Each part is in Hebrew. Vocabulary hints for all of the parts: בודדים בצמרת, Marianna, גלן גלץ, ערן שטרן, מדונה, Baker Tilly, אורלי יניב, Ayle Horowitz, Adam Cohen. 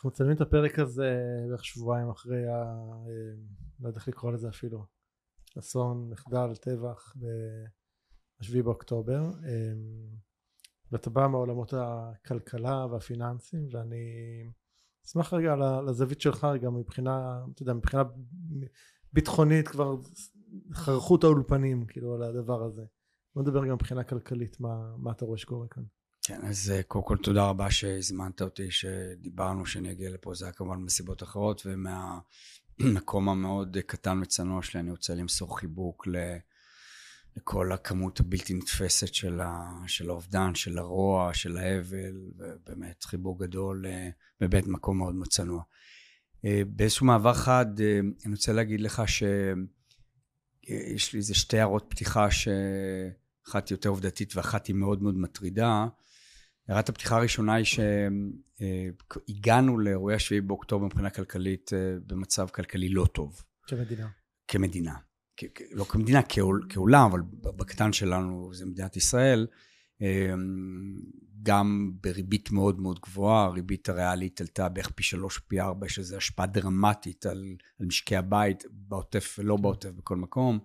אנחנו מצלמים את הפרק הזה בערך שבועיים אחרי לא יודע איך לקרוא לזה אפילו, אסון, מחדל, טבח ב-7 באוקטובר. ואתה בא מעולמות הכלכלה והפיננסים, ואני אשמח רגע לזווית שלך גם מבחינה, אתה יודע, מבחינה ביטחונית כבר חרחו את האולפנים כאילו על הדבר הזה. בוא נדבר גם מבחינה כלכלית, מה אתה רואה שקורה כאן? כן, אז קודם כל תודה רבה שהזמנת אותי, שדיברנו שאני אגיע לפה, זה היה כמובן מסיבות אחרות, ומהמקום המאוד קטן וצנוע שלי אני רוצה למסור חיבוק לכל הכמות הבלתי נתפסת של האובדן, של הרוע, של האבל, ובאמת חיבוק גדול, בבית מקום מאוד מצנוע. באיזשהו מעבר חד אני רוצה להגיד לך שיש לי איזה שתי הערות פתיחה, שאחת היא יותר עובדתית ואחת היא מאוד מאוד מטרידה. הערת הפתיחה הראשונה היא שהגענו לאירועי 7 באוקטובר מבחינה כלכלית במצב כלכלי לא טוב. כמדינה. כמדינה. לא כמדינה, כעולם, אבל בקטן שלנו זה מדינת ישראל, גם בריבית מאוד מאוד גבוהה, הריבית הריאלית עלתה בערך פי 3, פי 4, שזה השפעה דרמטית על משקי הבית, בעוטף ולא בעוטף, בכל מקום.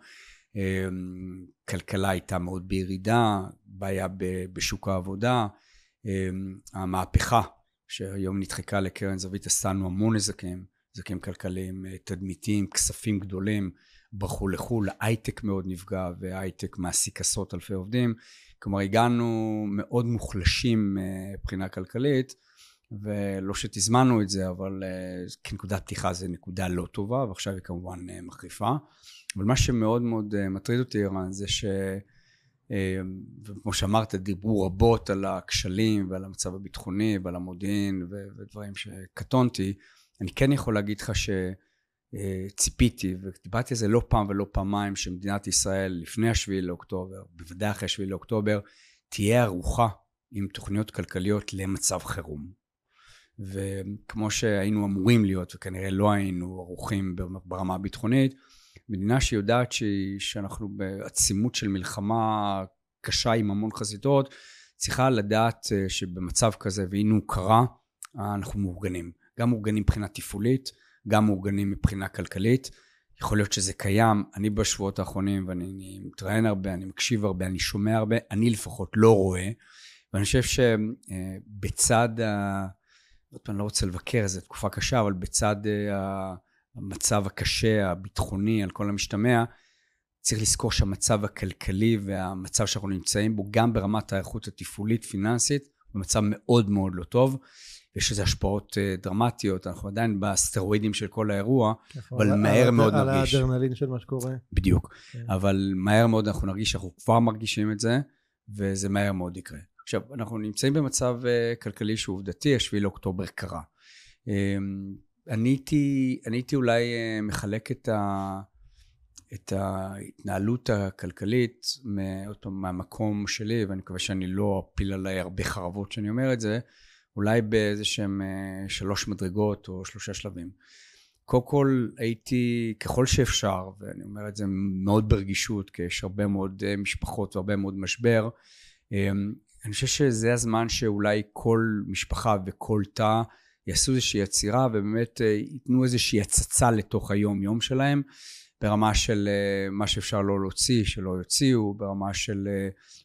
כלכלה הייתה מאוד בירידה, בעיה בשוק העבודה, המהפכה שהיום נדחקה לקרן זווית, עשנו המון נזקים כלכליים, תדמיתיים, כספים גדולים, ברחו לחול, ההייטק מאוד נפגע, וההייטק מעסיק עשרות אלפי עובדים. כלומר, הגענו מאוד מוחלשים מבחינה כלכלית, ולא שתזמנו את זה, אבל כנקודת פתיחה זה נקודה לא טובה, ועכשיו היא כמובן מחריפה. אבל מה שמאוד מאוד מטריד אותי, ערן, זה וכמו שאמרת, דיברו רבות על הכשלים, ועל המצב הביטחוני, ועל המודיעין, ודברים שקטונתי. אני כן יכול להגיד לך ציפיתי, ודיברתי על זה לא פעם ולא פעמיים, שמדינת ישראל לפני 7 לאוקטובר, בוודאי אחרי 7 לאוקטובר, תהיה ערוכה עם תוכניות כלכליות למצב חירום. וכמו שהיינו אמורים להיות, וכנראה לא היינו ערוכים ברמה הביטחונית, מדינה שיודעת שאנחנו בעצימות של מלחמה קשה עם המון חזיתות, צריכה לדעת שבמצב כזה, והנה הוא קרה, אנחנו מאורגנים. גם מאורגנים מבחינה תפעולית, גם מאורגנים מבחינה כלכלית. יכול להיות שזה קיים, אני בשבועות האחרונים, ואני מתראיין הרבה, אני מקשיב הרבה, אני שומע הרבה, אני לפחות לא רואה, ואני חושב שבצד, אני לא רוצה לבקר, זו תקופה קשה, אבל בצד המצב הקשה, הביטחוני, על כל המשתמע, צריך לזכור שהמצב הכלכלי, והמצב שאנחנו נמצאים בו, גם ברמת האיכות התפעולית, פיננסית, במצב מאוד מאוד לא טוב, יש איזה השפעות דרמטיות, אנחנו עדיין בסטרואידים של כל האירוע, אבל מהר מאוד נרגיש. על האדרנלין של מה שקורה. בדיוק, אבל מהר מאוד אנחנו נרגיש, שאנחנו כבר מרגישים את זה, וזה מהר מאוד יקרה. עכשיו, אנחנו נמצאים במצב כלכלי שהוא עובדתי, 7 לאוקטובר קרה. אני הייתי אולי מחלק את ההתנהלות הכלכלית, מהמקום שלי, ואני מקווה שאני לא אפיל עליי הרבה חרבות שאני אומר את זה, אולי באיזה שהם 3 מדרגות או 3 שלבים. קודם כל הייתי ככל שאפשר, ואני אומר את זה מאוד ברגישות, כי יש הרבה מאוד משפחות והרבה מאוד משבר, אני חושב שזה הזמן שאולי כל משפחה וכל תא יעשו איזושהי יצירה, ובאמת ייתנו איזושהי הצצה לתוך היום יום שלהם, ברמה של מה שאפשר לא להוציא, שלא יוציאו, ברמה של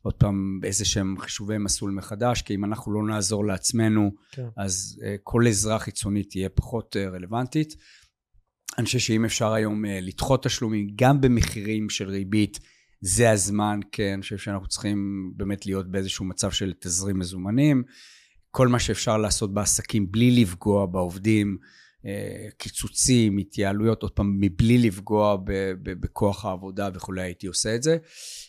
עוד פעם איזה שהם חישובי מסלול מחדש, כי אם אנחנו לא נעזור לעצמנו, כן. אז כל עזרה חיצונית תהיה פחות רלוונטית. אני חושב שאם אפשר היום לדחות תשלומים, גם במחירים של ריבית, זה הזמן, כן, אני חושב שאנחנו צריכים באמת להיות באיזשהו מצב של תזרים מזומנים, כל מה שאפשר לעשות בעסקים בלי לפגוע בעובדים, קיצוצים, התייעלויות, עוד פעם מבלי לפגוע בכוח העבודה וכולי, הייתי עושה את זה.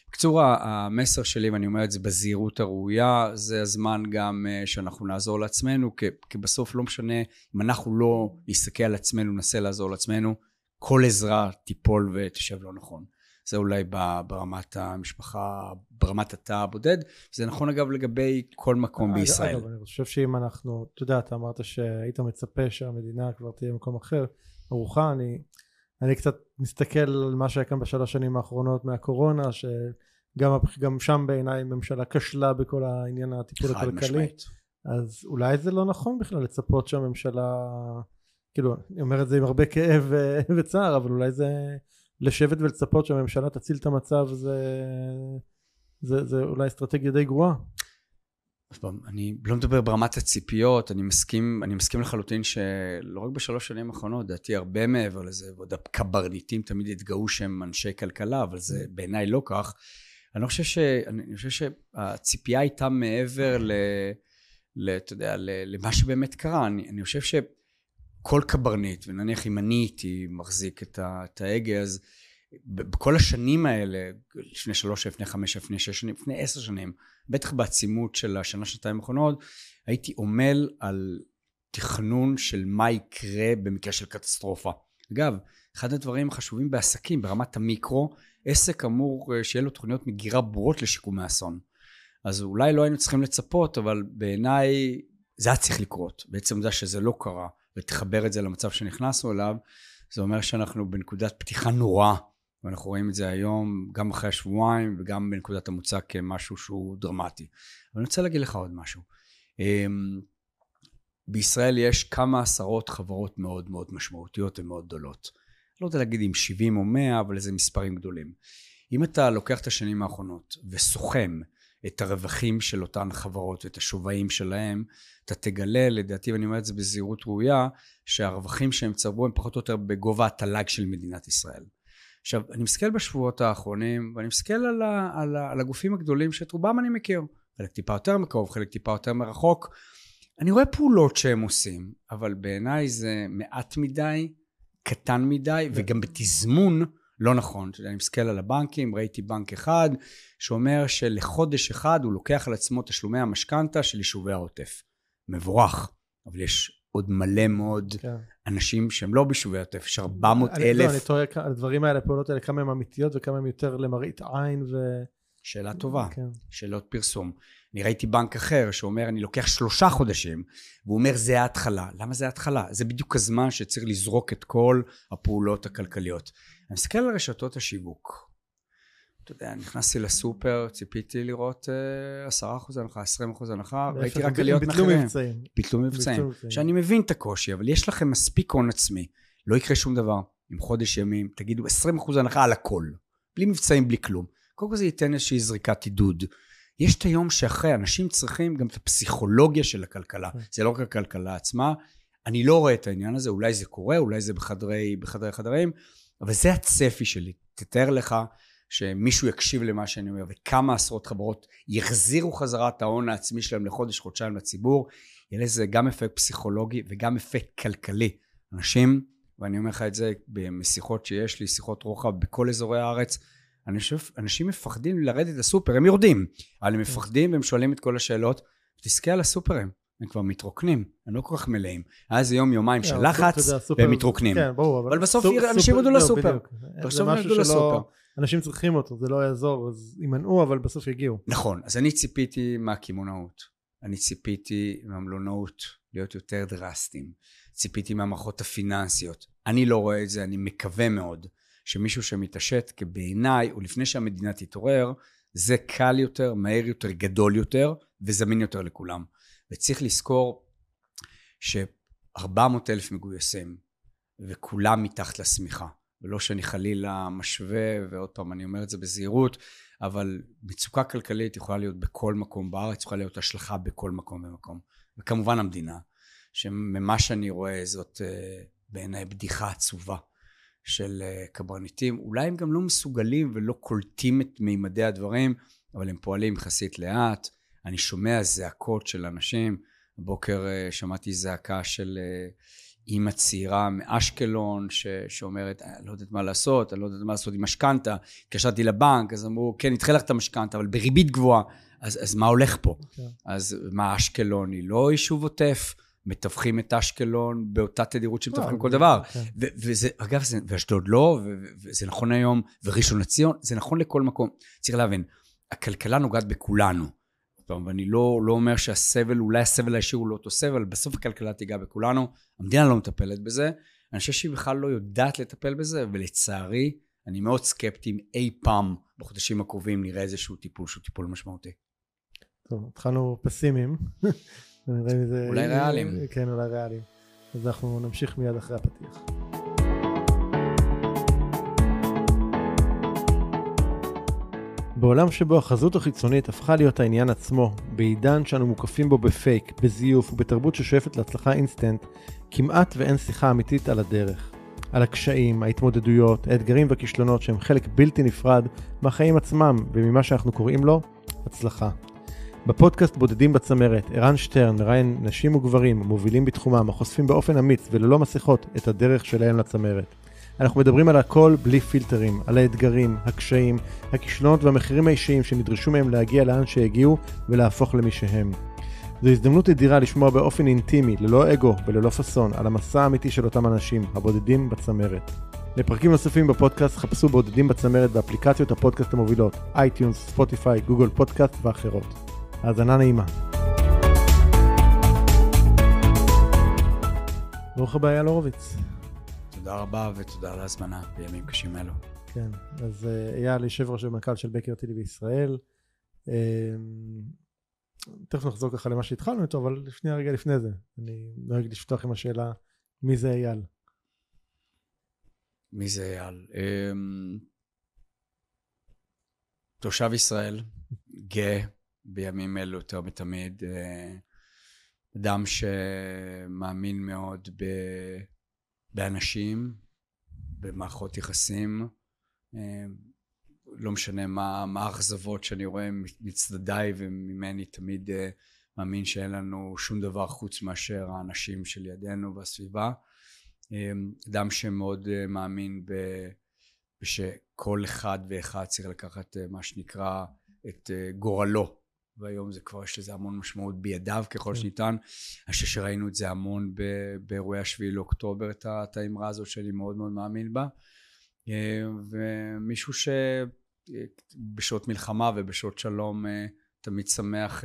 בקצור, המסר שלי, ואני אומר את זה בזהירות הראויה, זה הזמן גם שאנחנו נעזור לעצמנו, כי בסוף לא משנה, אם אנחנו לא נסתכל על עצמנו, נסה לעזור לעצמנו, כל עזרה תיפול ותשב לא נכון. זה אולי ברמת המשפחה, ברמת התא הבודד, וזה נכון אגב לגבי כל מקום בישראל. אגב, אני חושב שאם אנחנו, אתה יודע, אתה אמרת שהיית מצפה שהמדינה כבר תהיה במקום אחר, ארוחה, אני קצת מסתכל על מה שהיה כאן בשלוש שנים האחרונות מהקורונה, שגם שם בעיניי ממשלה כשלה בכל העניין הטיפול הכלכלי, אז אולי זה לא נכון בכלל לצפות שהממשלה, כאילו אני אומר את זה עם הרבה כאב וצער, אבל אולי זה לשבת ולצפות שהממשלה תציל את המצב, זה אולי אסטרטגיה די גרועה. אני לא מדבר ברמת הציפיות, אני מסכים לחלוטין שלא רק בשלוש שנים האחרונות, דעתי הרבה מעבר לזה, ועוד הקברניטים תמיד התגאו שהם אנשי כלכלה, אבל זה בעיניי לא כך. אני חושב שהציפייה הייתה מעבר למה שבאמת קרה. אני חושב שכל קברניט, ונניח אם אני הייתי מחזיק את ההגה, אז בכל השנים האלה, לפני 3, לפני 5, לפני 6 שנים, לפני 10 שנים, בטח בעצימות של השנה, שנתיים האחרונות, הייתי עומל על תכנון של מה יקרה במקרה של קטסטרופה. אגב, אחד הדברים החשובים בעסקים, ברמת המיקרו, עסק אמור שיהיה לו תוכניות מגירה ברורות לשיקום האסון. אז אולי לא היינו צריכים לצפות, אבל בעיניי זה היה צריך לקרות. בעצם זה שזה לא קרה, ותחבר את זה למצב שנכנסנו אליו, זה אומר שאנחנו בנקודת פתיחה נוראה, ואנחנו רואים את זה היום, גם אחרי השבועיים, וגם בנקודת המוצא כמשהו שהוא דרמטי. אבל אני רוצה להגיד לך עוד משהו. בישראל יש כמה עשרות חברות מאוד מאוד משמעותיות ומאוד גדולות. לא יודע להגיד אם 70 או 100, אבל זה מספרים גדולים. אם אתה לוקח את השנים האחרונות וסוכם את הרווחים של אותן חברות ואת השובעים שלהם, אתה תגלה, לדעתי, ואני אומר את זה בזהירות ראויה, שהרווחים שהם צברו הם פחות או יותר בגובה התל"ג של מדינת ישראל. עכשיו, אני מסתכל בשבועות האחרונים, ואני מסתכל על הגופים הגדולים שאת רובם אני מכיר, חלק טיפה יותר מקרוב, חלק טיפה יותר מרחוק, אני רואה פעולות שהם עושים, אבל בעיניי זה מעט מדי, קטן מדי, וגם בתזמון לא נכון. אני מסתכל על הבנקים, ראיתי בנק אחד שאומר שלחודש אחד הוא לוקח על עצמו תשלומי המשכנתא של יישובי העוטף. מבורך, אבל יש עוד מלא מאוד אנשים שהם לא ביישובי העוטף, יש 400,000. אני תוהה על הדברים האלה, הפעולות האלה, כמה הן אמיתיות וכמה הן יותר למראית עין ו... שאלה טובה, שאלות פרסום. אני ראיתי בנק אחר שאומר, אני לוקח 3 חודשים, והוא אומר, זה ההתחלה. למה זה ההתחלה? זה בדיוק הזמן שצריך לזרוק את כל הפעולות הכלכליות. אני מסתכל על רשתות השיווק. אתה יודע, נכנסתי לסופר, ציפיתי לראות 10% הנחה, 20% הנחה, ראיתי רק עליות מחירים. ביטלו מבצעים. שאני מבין את הקושי, אבל יש לכם מספיק הון עצמי. לא יקרה שום דבר. עם חודש ימים, תגידו 20% הנחה על הכל. בלי מבצעים, בלי כלום. קודם כל זה ייתן איזושהי זריקת עידוד. יש את היום שאחרי, אנשים צריכים גם את הפסיכולוגיה של הכלכלה. זה לא רק הכלכלה עצמה. אני לא רואה את העניין הזה, אולי זה קורה, אולי זה בחדרי חדרים, אבל זה הצפי שלי. תתאר לך שמישהו יקשיב למה שאני אומר, וכמה עשרות חברות יחזירו חזרה את ההון העצמי שלהם לחודש, חודשיים לציבור. יהיה לזה גם אפקט פסיכולוגי וגם אפקט כלכלי. אנשים, ואני אומר לך את זה בשיחות שיש לי, שיחות רוחב בכל אזורי הארץ, אנשים מפחדים לרדת לסופר, הם יורדים, אבל הם מפחדים והם שואלים את כל השאלות, תסכה על הסופרים, הם כבר מתרוקנים, הם לא כל כך מלאים, אז זה יום יומיים של לחץ והם מתרוקנים, אבל בסוף אנשים ירדו לסופר, זה משהו שלא, אנשים צריכים אותו, זה לא יעזור, אז יימנעו אבל בסוף יגיעו. נכון, אז אני ציפיתי מהקימונאות, אני ציפיתי מהמלונאות להיות יותר דרסטיים, ציפיתי מהמערכות הפיננסיות, אני לא רואה את זה, אני מקווה מאוד, שמישהו שמתעשת כבעיניי, או לפני שהמדינה תתעורר, זה קל יותר, מהר יותר, גדול יותר, וזמין יותר לכולם. וצריך לזכור ש400,000 מגויסים, וכולם מתחת לשמיכה. ולא שאני חלילה משווה, ועוד פעם אני אומר את זה בזהירות, אבל מצוקה כלכלית יכולה להיות בכל מקום בארץ, יכולה להיות השלכה בכל מקום ומקום. וכמובן המדינה, שממה שאני רואה זאת בעיניי בדיחה עצובה. של קברניטים, אולי הם גם לא מסוגלים ולא קולטים את מימדי הדברים, אבל הם פועלים יחסית לאט. אני שומע זעקות של אנשים, הבוקר שמעתי זעקה של אימא צעירה מאשקלון, שאומרת, לא יודעת מה לעשות, אני לא יודעת מה לעשות עם משכנתא, התקשרתי לבנק, אז אמרו, כן, נדחה לך את המשכנתא, אבל בריבית גבוהה, אז מה הולך פה? Okay. אז מה אשקלון, היא לא יישוב עוטף, מתווכים את אשקלון באותה תדירות שמתווכים כל דבר. וזה, אגב, ואשדוד לא, וזה נכון היום, וראשון לציון, זה נכון לכל מקום. צריך להבין, הכלכלה נוגעת בכולנו. ואני לא אומר שהסבל, אולי הסבל הישיר הוא לא אותו סבל, בסוף הכלכלה תיגע בכולנו, המדינה לא מטפלת בזה, אני חושב שהיא בכלל לא יודעת לטפל בזה, ולצערי, אני מאוד סקפטי, אם אי פעם בחודשים הקרובים נראה איזשהו טיפול משמעותי. טוב, התחלנו פסימיים. אולי ריאליים. כן, אולי ריאליים. אז אנחנו נמשיך מיד אחרי הפתיח. בעולם שבו החזות החיצונית הפכה להיות העניין עצמו, בעידן שאנו מוקפים בו בפייק, בזיוף ובתרבות ששואפת להצלחה אינסטנט, כמעט ואין שיחה אמיתית על הדרך. על הקשיים, ההתמודדויות, האתגרים והכישלונות שהם חלק בלתי נפרד מהחיים עצמם וממה שאנחנו קוראים לו הצלחה. בפודקאסט בודדים בצמרת, ערן שטרן מראיין נשים וגברים מובילים בתחומם, החושפים באופן אמיץ וללא מסכות את הדרך שלהם לצמרת. אנחנו מדברים על הכל בלי פילטרים, על האתגרים, הקשיים, הכישלונות והמחירים האישיים שנדרשו מהם להגיע לאן שהגיעו ולהפוך למי שהם. זו הזדמנות אדירה לשמוע באופן אינטימי, ללא אגו וללא פסון, על המסע האמיתי של אותם אנשים, הבודדים בצמרת. לפרקים נוספים בפודקאסט חפשו בודדים בצמרת באפליקציות הפודקאסט המובילות, אייטיונס, ספוטיפיי, גוגל פודקאסט ואחרות. האזנה נעימה. ברוך הבא, אייל הורוביץ. תודה רבה ותודה על ההזמנה בימים קשים אלו. כן, אז אייל, יושב ראש ומנכ"ל של בייקר טילי בישראל. תכף נחזור ככה למה שהתחלנו איתו, אבל לפני זה, אני נוהג לשפתח עם השאלה, מי זה אייל? מי זה אייל? תושב ישראל, גאה, בימים אלו יותר מתמיד, אדם שמאמין מאוד באנשים, במערכות יחסים, לא משנה מה האכזבות שאני רואה מצדדיי וממני, תמיד מאמין שאין לנו שום דבר חוץ מאשר האנשים שלידינו והסביבה. אדם שמאוד מאמין שכל אחד ואחד צריך לקחת מה שנקרא את גורלו, והיום זה כבר יש לזה המון משמעות בידיו ככל שניתן. אני חושב שראינו את זה המון באירועי השביעי לאוקטובר, את האמרה הזאת שאני מאוד מאוד מאמין בה, ומישהו שבשעות מלחמה ובשעות שלום תמיד שמח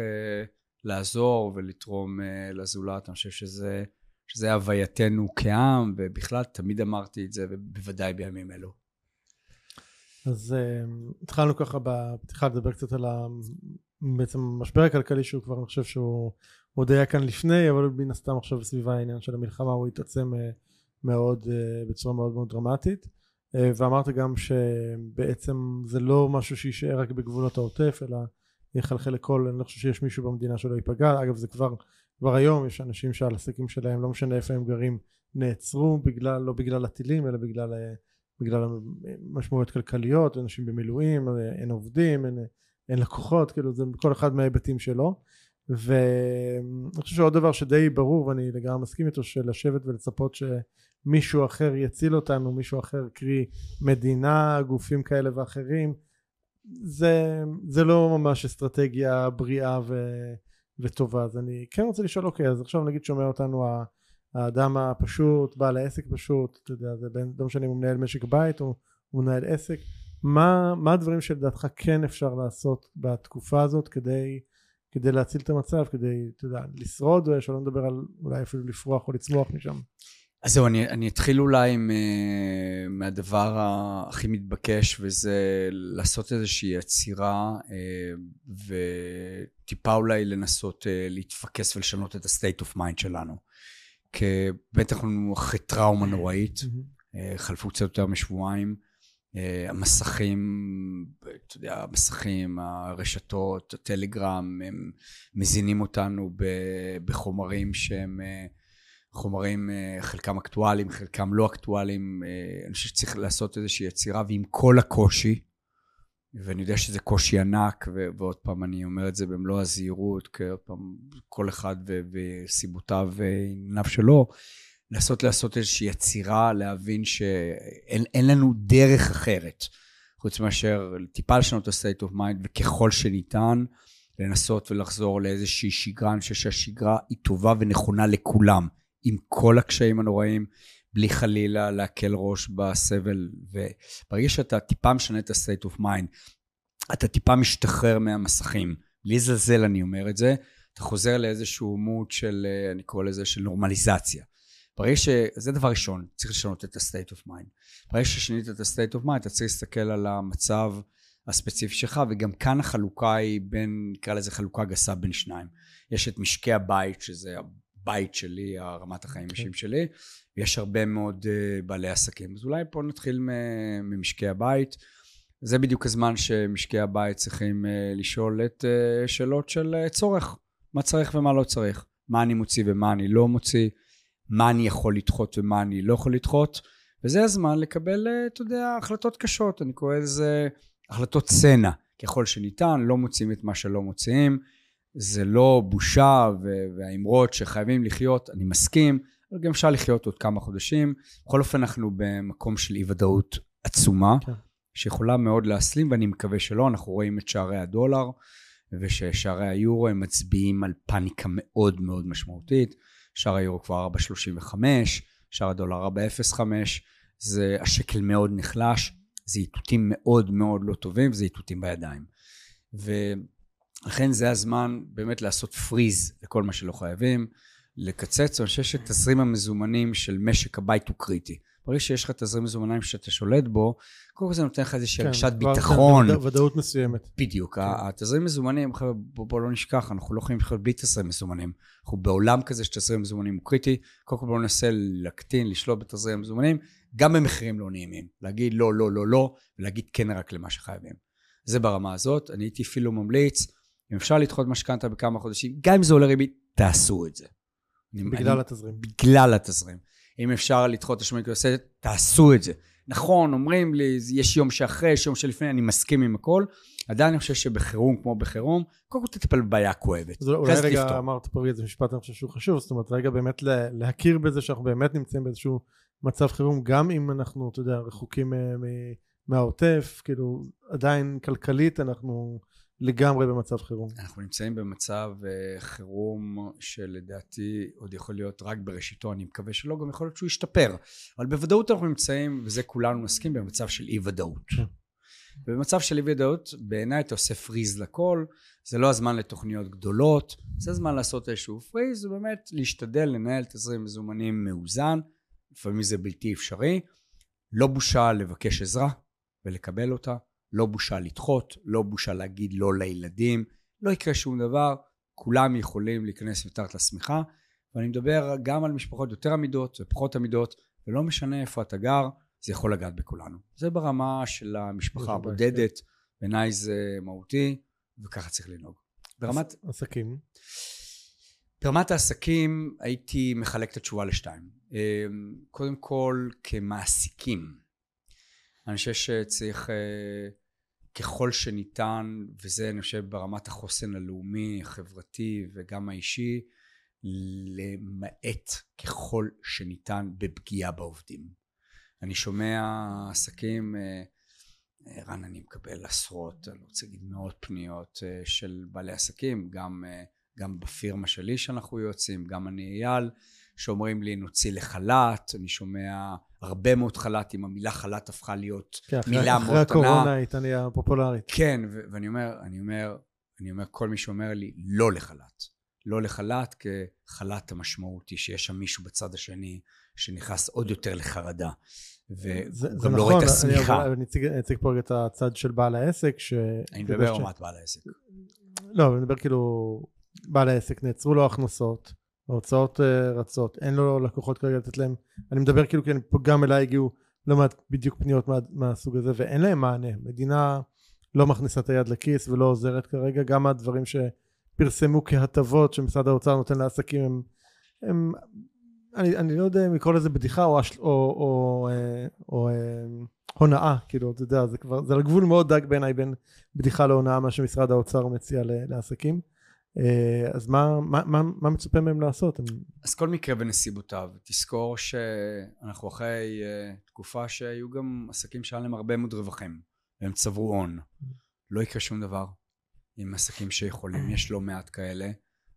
לעזור ולתרום לזולת. אני חושב שזה הווייתנו כעם, ובכלל תמיד אמרתי את זה ובוודאי בימים אלו. אז התחלנו ככה בפתיחה לדבר קצת על בעצם המשבר הכלכלי, שהוא כבר אני חושב שהוא עוד היה כאן לפני, אבל בין הסתם עכשיו סביב העניין של המלחמה הוא התעצם מאוד בצורה מאוד מאוד דרמטית, ואמרת גם שבעצם זה לא משהו שישאר רק בגבולות העוטף אלא יחלחל לכל, אני לא חושב שיש מישהו במדינה שלא ייפגע. אגב, זה כבר היום יש אנשים שעל עסקים שלהם, לא משנה איפה הם גרים, נעצרו בגלל, לא בגלל הטילים אלא בגלל המשמעויות כלכליות, אנשים במילואים, אין עובדים, אין לקוחות, כאילו זה כל אחד מההיבטים שלו. ואני חושב שעוד דבר שדי ברור, ואני לגמרי מסכים איתו, שלשבת ולצפות שמישהו אחר יציל אותנו, מישהו אחר, קרי מדינה, גופים כאלה ואחרים, זה לא ממש אסטרטגיה בריאה וטובה. אז אני כן רוצה לשאול, אוקיי, אז עכשיו נגיד שומע אותנו האדם הפשוט, בעל העסק פשוט, אתה יודע, זה בין אדם שאני מנהל משק בית או מנהל עסק, מה הדברים שלדעתך כן אפשר לעשות בתקופה הזאת כדי להציל את המצב, כדי, אתה יודע, לשרוד, או שלא נדבר על אולי אפילו לפרוח או לצמוח משם? אז זהו, אני אתחיל אולי מהדבר הכי מתבקש, וזה לעשות איזושהי עצירה, וטיפה אולי לנסות להתפקס ולשנות את ה-state of mind שלנו. באמת אנחנו אחרי טראומה נוראית, חלפו קצת יותר משבועיים, המסכים, הרשתות, הטלגרם, הם מזינים אותנו בחומרים שהם חומרים, חלקם אקטואליים, חלקם לא אקטואליים. אני חושב שצריך לעשות איזושהי יצירה, ועם כל הקושי, ואני יודע שזה קושי ענק, ועוד פעם אני אומר את זה במלוא הזהירות, כי עוד פעם כל אחד וסיבותיו ועיניו שלו, לעשות איזושהי יצירה, להבין שאין לנו דרך אחרת, חוץ מאשר טיפה לשנות את ה-state of mind, וככל שניתן, לנסות ולחזור לאיזושהי שגרה. אני חושב שהשגרה היא טובה ונכונה לכולם, עם כל הקשיים הנוראים, בלי חלילה להקל ראש בסבל. וברגע שאתה טיפה משנה את ה-state of mind, אתה טיפה משתחרר מהמסכים, בלי זלזל אני אומר את זה, אתה חוזר לאיזשהו מוד של, אני קורא לזה, של נורמליזציה. ברגע שזה דבר ראשון, צריך לשנות את ה-state of mind. ברגע ששנית את ה-state of mind, אתה צריך להסתכל על המצב הספציפי שלך, וגם כאן החלוקה היא בין, נקרא לזה חלוקה גסה בין שניים. יש את משקי הבית, שזה הבית שלי, הרמת החיים האישיים שלי, ויש הרבה מאוד בעלי עסקים. אז אולי פה נתחיל ממשקי הבית. זה בדיוק הזמן שמשקי הבית צריכים לשאול את שאלות של צורך. מה צריך ומה לא צריך. מה אני מוציא ומה אני לא מוציא. מה אני יכול לדחות ומה אני לא יכול לדחות. וזה הזמן לקבל, אתה יודע, החלטות קשות. אני קורא לזה החלטות סנא. ככל שניתן, לא מוצאים את מה שלא מוצאים. זה לא בושה, והאמרות שחייבים לחיות, אני מסכים, אבל גם אפשר לחיות עוד כמה חודשים. בכל אופן אנחנו במקום של אי ודאות עצומה, שיכולה מאוד להסלים, ואני מקווה שלא. אנחנו רואים את שערי הדולר, וששערי היורו הם מצביעים על פאניקה מאוד מאוד משמעותית. שער היורו כבר 4.35, שער הדולר 4.05, זה השקל מאוד נחלש, זה עיתותים מאוד מאוד לא טובים, זה עיתותים בידיים. ולכן זה הזמן באמת לעשות פריז לכל מה שלא חייבים, לקצץ, אני חושב שתזרים המזומנים של משק הבית הוא קריטי. ברגע שיש לך תזרים מזומנים שאתה שולט בו, כל זה נותן לך איזושהי הרגשת ביטחון. ודאות מסוימת. בדיוק, התזרים מזומנים, בואו לא נשכח, אנחנו לא יכולים לחיות בלי תזרים מזומנים. אנחנו בעולם כזה שתזרים מזומנים הוא קריטי, כל כך בואו ננסה להקטין, לשלוט בתזרים מזומנים, גם במחירים לא נעימים. להגיד לא, לא, לא, לא, ולהגיד כן רק למה שחייבים. זה ברמה הזאת, אני הייתי אפילו ממליץ, אם אפשר לדחות משכנתא בכמה חודשים, גם אם זה עולה ריבית, תעשו את זה. בגלל התזרים. בגלל התזרים. אם אפשר לדחות תשלומי כיסוי, תעשו את זה. נכון, אומרים לי, יש יום שאחרי, יש יום שלפני, אני מסכים עם הכל. עדיין אני חושב שבחירום כמו בחירום, קודם כל תטפל בבעיה כואבת. אולי רגע אמרת פה איזה משפט, אני חושב שהוא חשוב, זאת אומרת, רגע באמת להכיר בזה שאנחנו באמת נמצאים באיזשהו מצב חירום, גם אם אנחנו, אתה יודע, רחוקים מהעוטף, כאילו עדיין כלכלית אנחנו לגמרי במצב חירום. אנחנו נמצאים במצב חירום שלדעתי עוד יכול להיות רק בראשיתו, אני מקווה שלא, גם יכול להיות שהוא ישתפר, אבל בוודאות אנחנו נמצאים, וזה כולנו נסכים, במצב של אי ודאות. ובמצב של אי ודאות בעיניי אתה עושה פריז לכל, זה לא הזמן לתוכניות גדולות, זה הזמן לעשות איזשהו פריז, זה באמת להשתדל לנהל תזרים מזומנים מאוזן, לפעמים זה בלתי אפשרי, לא בושה לבקש עזרה ולקבל אותה, לא בושה לדחות, לא בושה להגיד לא לילדים, לא יקרה שום דבר, כולם יכולים להיכנס מתחת לשמיכה, ואני מדבר גם על משפחות יותר עמידות ופחות עמידות, ולא משנה איפה אתה גר, זה יכול לגעת בכולנו. זה ברמה של המשפחה הבודדת, בעיניי זה מהותי, וככה צריך לנהוג. ברמת עסקים? ברמת העסקים הייתי מחלק את התשובה לשתיים. קודם כל כמעסיקים, אני חושב שצריך ככל שניתן, וזה אני חושב ברמת החוסן הלאומי, החברתי וגם האישי, למעט ככל שניתן בפגיעה בעובדים. אני שומע עסקים, ערן, אני מקבל עשרות, אני רוצה להגיד מאות פניות של בעלי עסקים, גם בפירמה שלי שאנחנו יוצאים, גם אני אייל, שאומרים לי נוציא לחל"ת, אני שומע הרבה מאוד חל"ת, אם המילה חל"ת הפכה להיות מילה מאוד קטנה. אחרי הקורונה הייתה לי הפופולרית. כן, ואני אומר, כל מי שאומר לי לא לחל"ת. לא לחל"ת כחל"ת המשמעותי, שיש שם מישהו בצד השני שנכנס עוד יותר לחרדה. וגם לא ראית השמיכה. אני אציג פה את הצד של בעל העסק. אני מדבר עומת בעל העסק. לא, אני מדבר כאילו בעל העסק, נעצרו לו הכנסות. ההוצאות רצות, אין לו לקוחות כרגע לתת להם, אני מדבר כאילו כן, פה גם אליי הגיעו לא מעט בדיוק פניות מהסוג הזה, ואין להם מענה, מדינה לא מכניסה את היד לכיס ולא עוזרת כרגע, גם הדברים שפרסמו כהטבות שמשרד האוצר נותן לעסקים, הם אני לא יודע אם לקרוא לזה בדיחה או הונאה, כאילו, אתה יודע, זה על גבול מאוד דק בעיניי בין בדיחה להונאה, מה שמשרד האוצר מציע לעסקים. אז מה מצופה מהם לעשות? אז כל מקרה בנסיבותיו, תזכור שאנחנו אחרי תקופה שהיו גם עסקים שהיה להם הרבה מאוד רווחים, והם צברו הון. לא יקרה שום דבר עם עסקים שיכולים, יש לא מעט כאלה,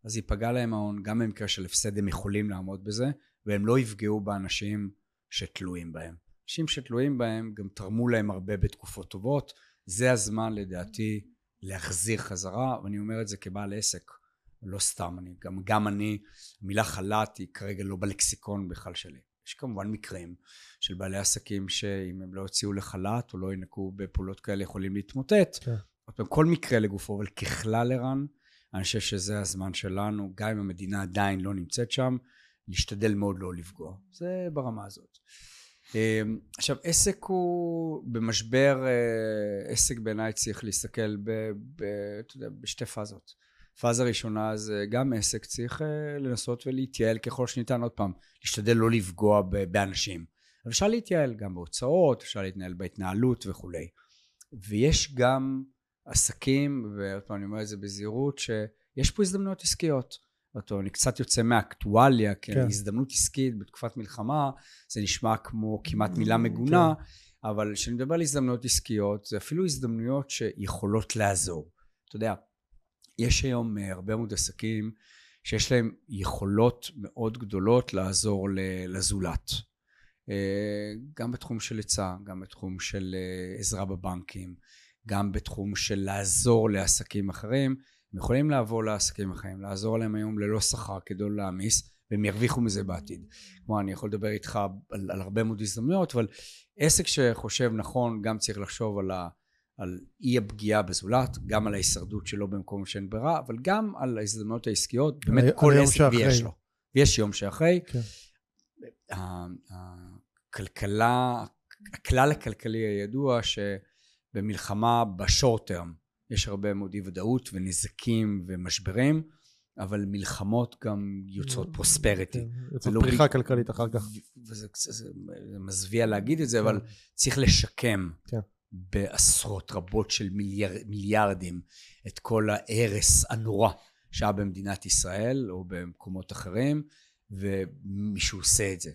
אז ייפגע להם ההון, גם במקרה של הפסד הם יכולים לעמוד בזה, והם לא יפגעו באנשים שתלויים בהם. אנשים שתלויים בהם גם תרמו להם הרבה בתקופות טובות, זה הזמן לדעתי להחזיר חזרה, ואני אומר את זה כבעל עסק, לא סתם, אני, גם אני, המילה חל"ת היא כרגע לא בלקסיקון בכלל שלי. יש כמובן מקרים של בעלי עסקים שאם הם לא יוציאו לחל"ת או לא ינקו בפעולות כאלה יכולים להתמוטט. כן. כל מקרה לגופו, אבל ככלל ערן, אני חושב שזה הזמן שלנו, גם אם המדינה עדיין לא נמצאת שם, להשתדל מאוד לא לפגוע. זה ברמה הזאת. עכשיו, עסק הוא במשבר, עסק בעיניי צריך להסתכל בשתי פאזות. פאזה ראשונה, אז גם עסק צריך לנסות ולהתייעל ככל שניתן, עוד פעם, להשתדל לא לפגוע באנשים. אבל אפשר להתייעל גם בהוצאות, אפשר להתנהל בהתנהלות וכולי. ויש גם עסקים, ועוד פעם אני אומר את זה בזהירות, שיש פה הזדמנויות עסקיות. אני קצת יוצא מהאקטואליה, כן. הזדמנות עסקית בתקופת מלחמה, זה נשמע כמו כמעט מילה מגונה, כן. אבל כשאני מדבר על הזדמנויות עסקיות, זה אפילו הזדמנויות שיכולות לעזור. אתה יודע, יש היום הרבה מאוד עסקים שיש להם יכולות מאוד גדולות לעזור לזולת. גם בתחום של היצע, גם בתחום של עזרה בבנקים, גם בתחום של לעזור לעסקים אחרים, הם יכולים לעבור לעסקים אחרים, לעזור להם היום ללא שכר כדי להעמיס, והם ירוויחו מזה בעתיד. כמו אני יכול לדבר איתך על הרבה מאוד הזדמנויות, אבל עסק שחושב נכון, גם צריך לחשוב על אי הפגיעה בזולת, גם על ההישרדות שלו במקום שאין ברירה, אבל גם על ההזדמנויות העסקיות, באמת כל עסק ויש לו. ויש יום שאחרי. הכלכלה, הכלל הכלכלי הידוע שבמלחמה בשורט-טרם, יש הרבה מאוד אי ודאות ונזקים ומשברים, אבל מלחמות גם יוצאות פרוספריטי. יוצאות פריחה כלכלית אחר כך. וזה מזוויע להגיד את זה, אבל צריך לשקם בעשרות רבות של מיליארדים את כל ההרס הנורא שהיה במדינת ישראל או במקומות אחרים, ומישהו עושה את זה.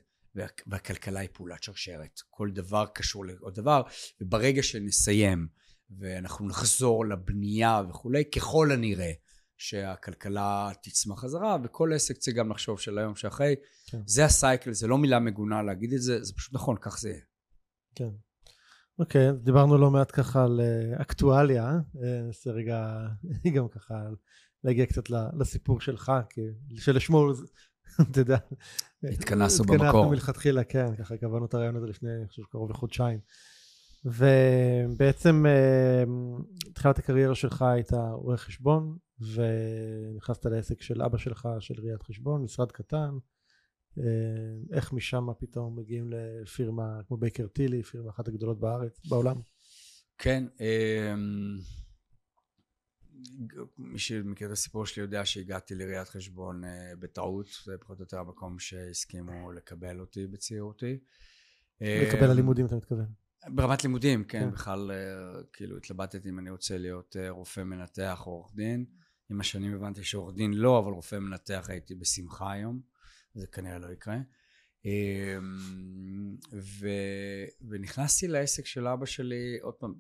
והכלכלה היא פעולת שרשרת. כל דבר קשור לעוד דבר, וברגע שנסיים ואנחנו נחזור לבנייה וכולי, ככל הנראה שהכלכלה תצמח חזרה, וכל עסק צריך גם לחשוב של היום שאחרי, כן. זה הסייקל, זה לא מילה מגונה להגיד את זה, זה פשוט נכון, כך זה יהיה. כן, אוקיי, דיברנו לא מעט ככה על אקטואליה, זה רגע, גם ככה להגיע קצת לסיפור שלך, שלשמו, אתה יודע, התכנסנו במקור. התכנסנו מלכתחילה, כן, ככה קבענו את הרעיון הזה לפני, אני חושב, קרוב לחודשיים. ובעצם התחילת הקריירה שלך הייתה רואה חשבון, ונכנסת לעסק של אבא שלך של ראיית חשבון, משרד קטן. איך משם פתאום מגיעים לפירמה כמו בייקר טילי, פירמה אחת הגדולות בארץ, בעולם? כן, מי שמכיר את הסיפור שלי יודע שהגעתי לראיית חשבון בטעות, זה פחות או יותר המקום שהסכימו לקבל אותי בצעירותי. לקבל הלימודים אתה מתכוון? ברמת לימודים, כן, בכלל כאילו התלבטתי אם אני רוצה להיות רופא מנתח או עורך דין. עם השנים הבנתי שעורך דין לא, אבל רופא מנתח הייתי בשמחה היום, זה כנראה לא יקרה. ונכנסתי לעסק של אבא שלי, עוד פעם,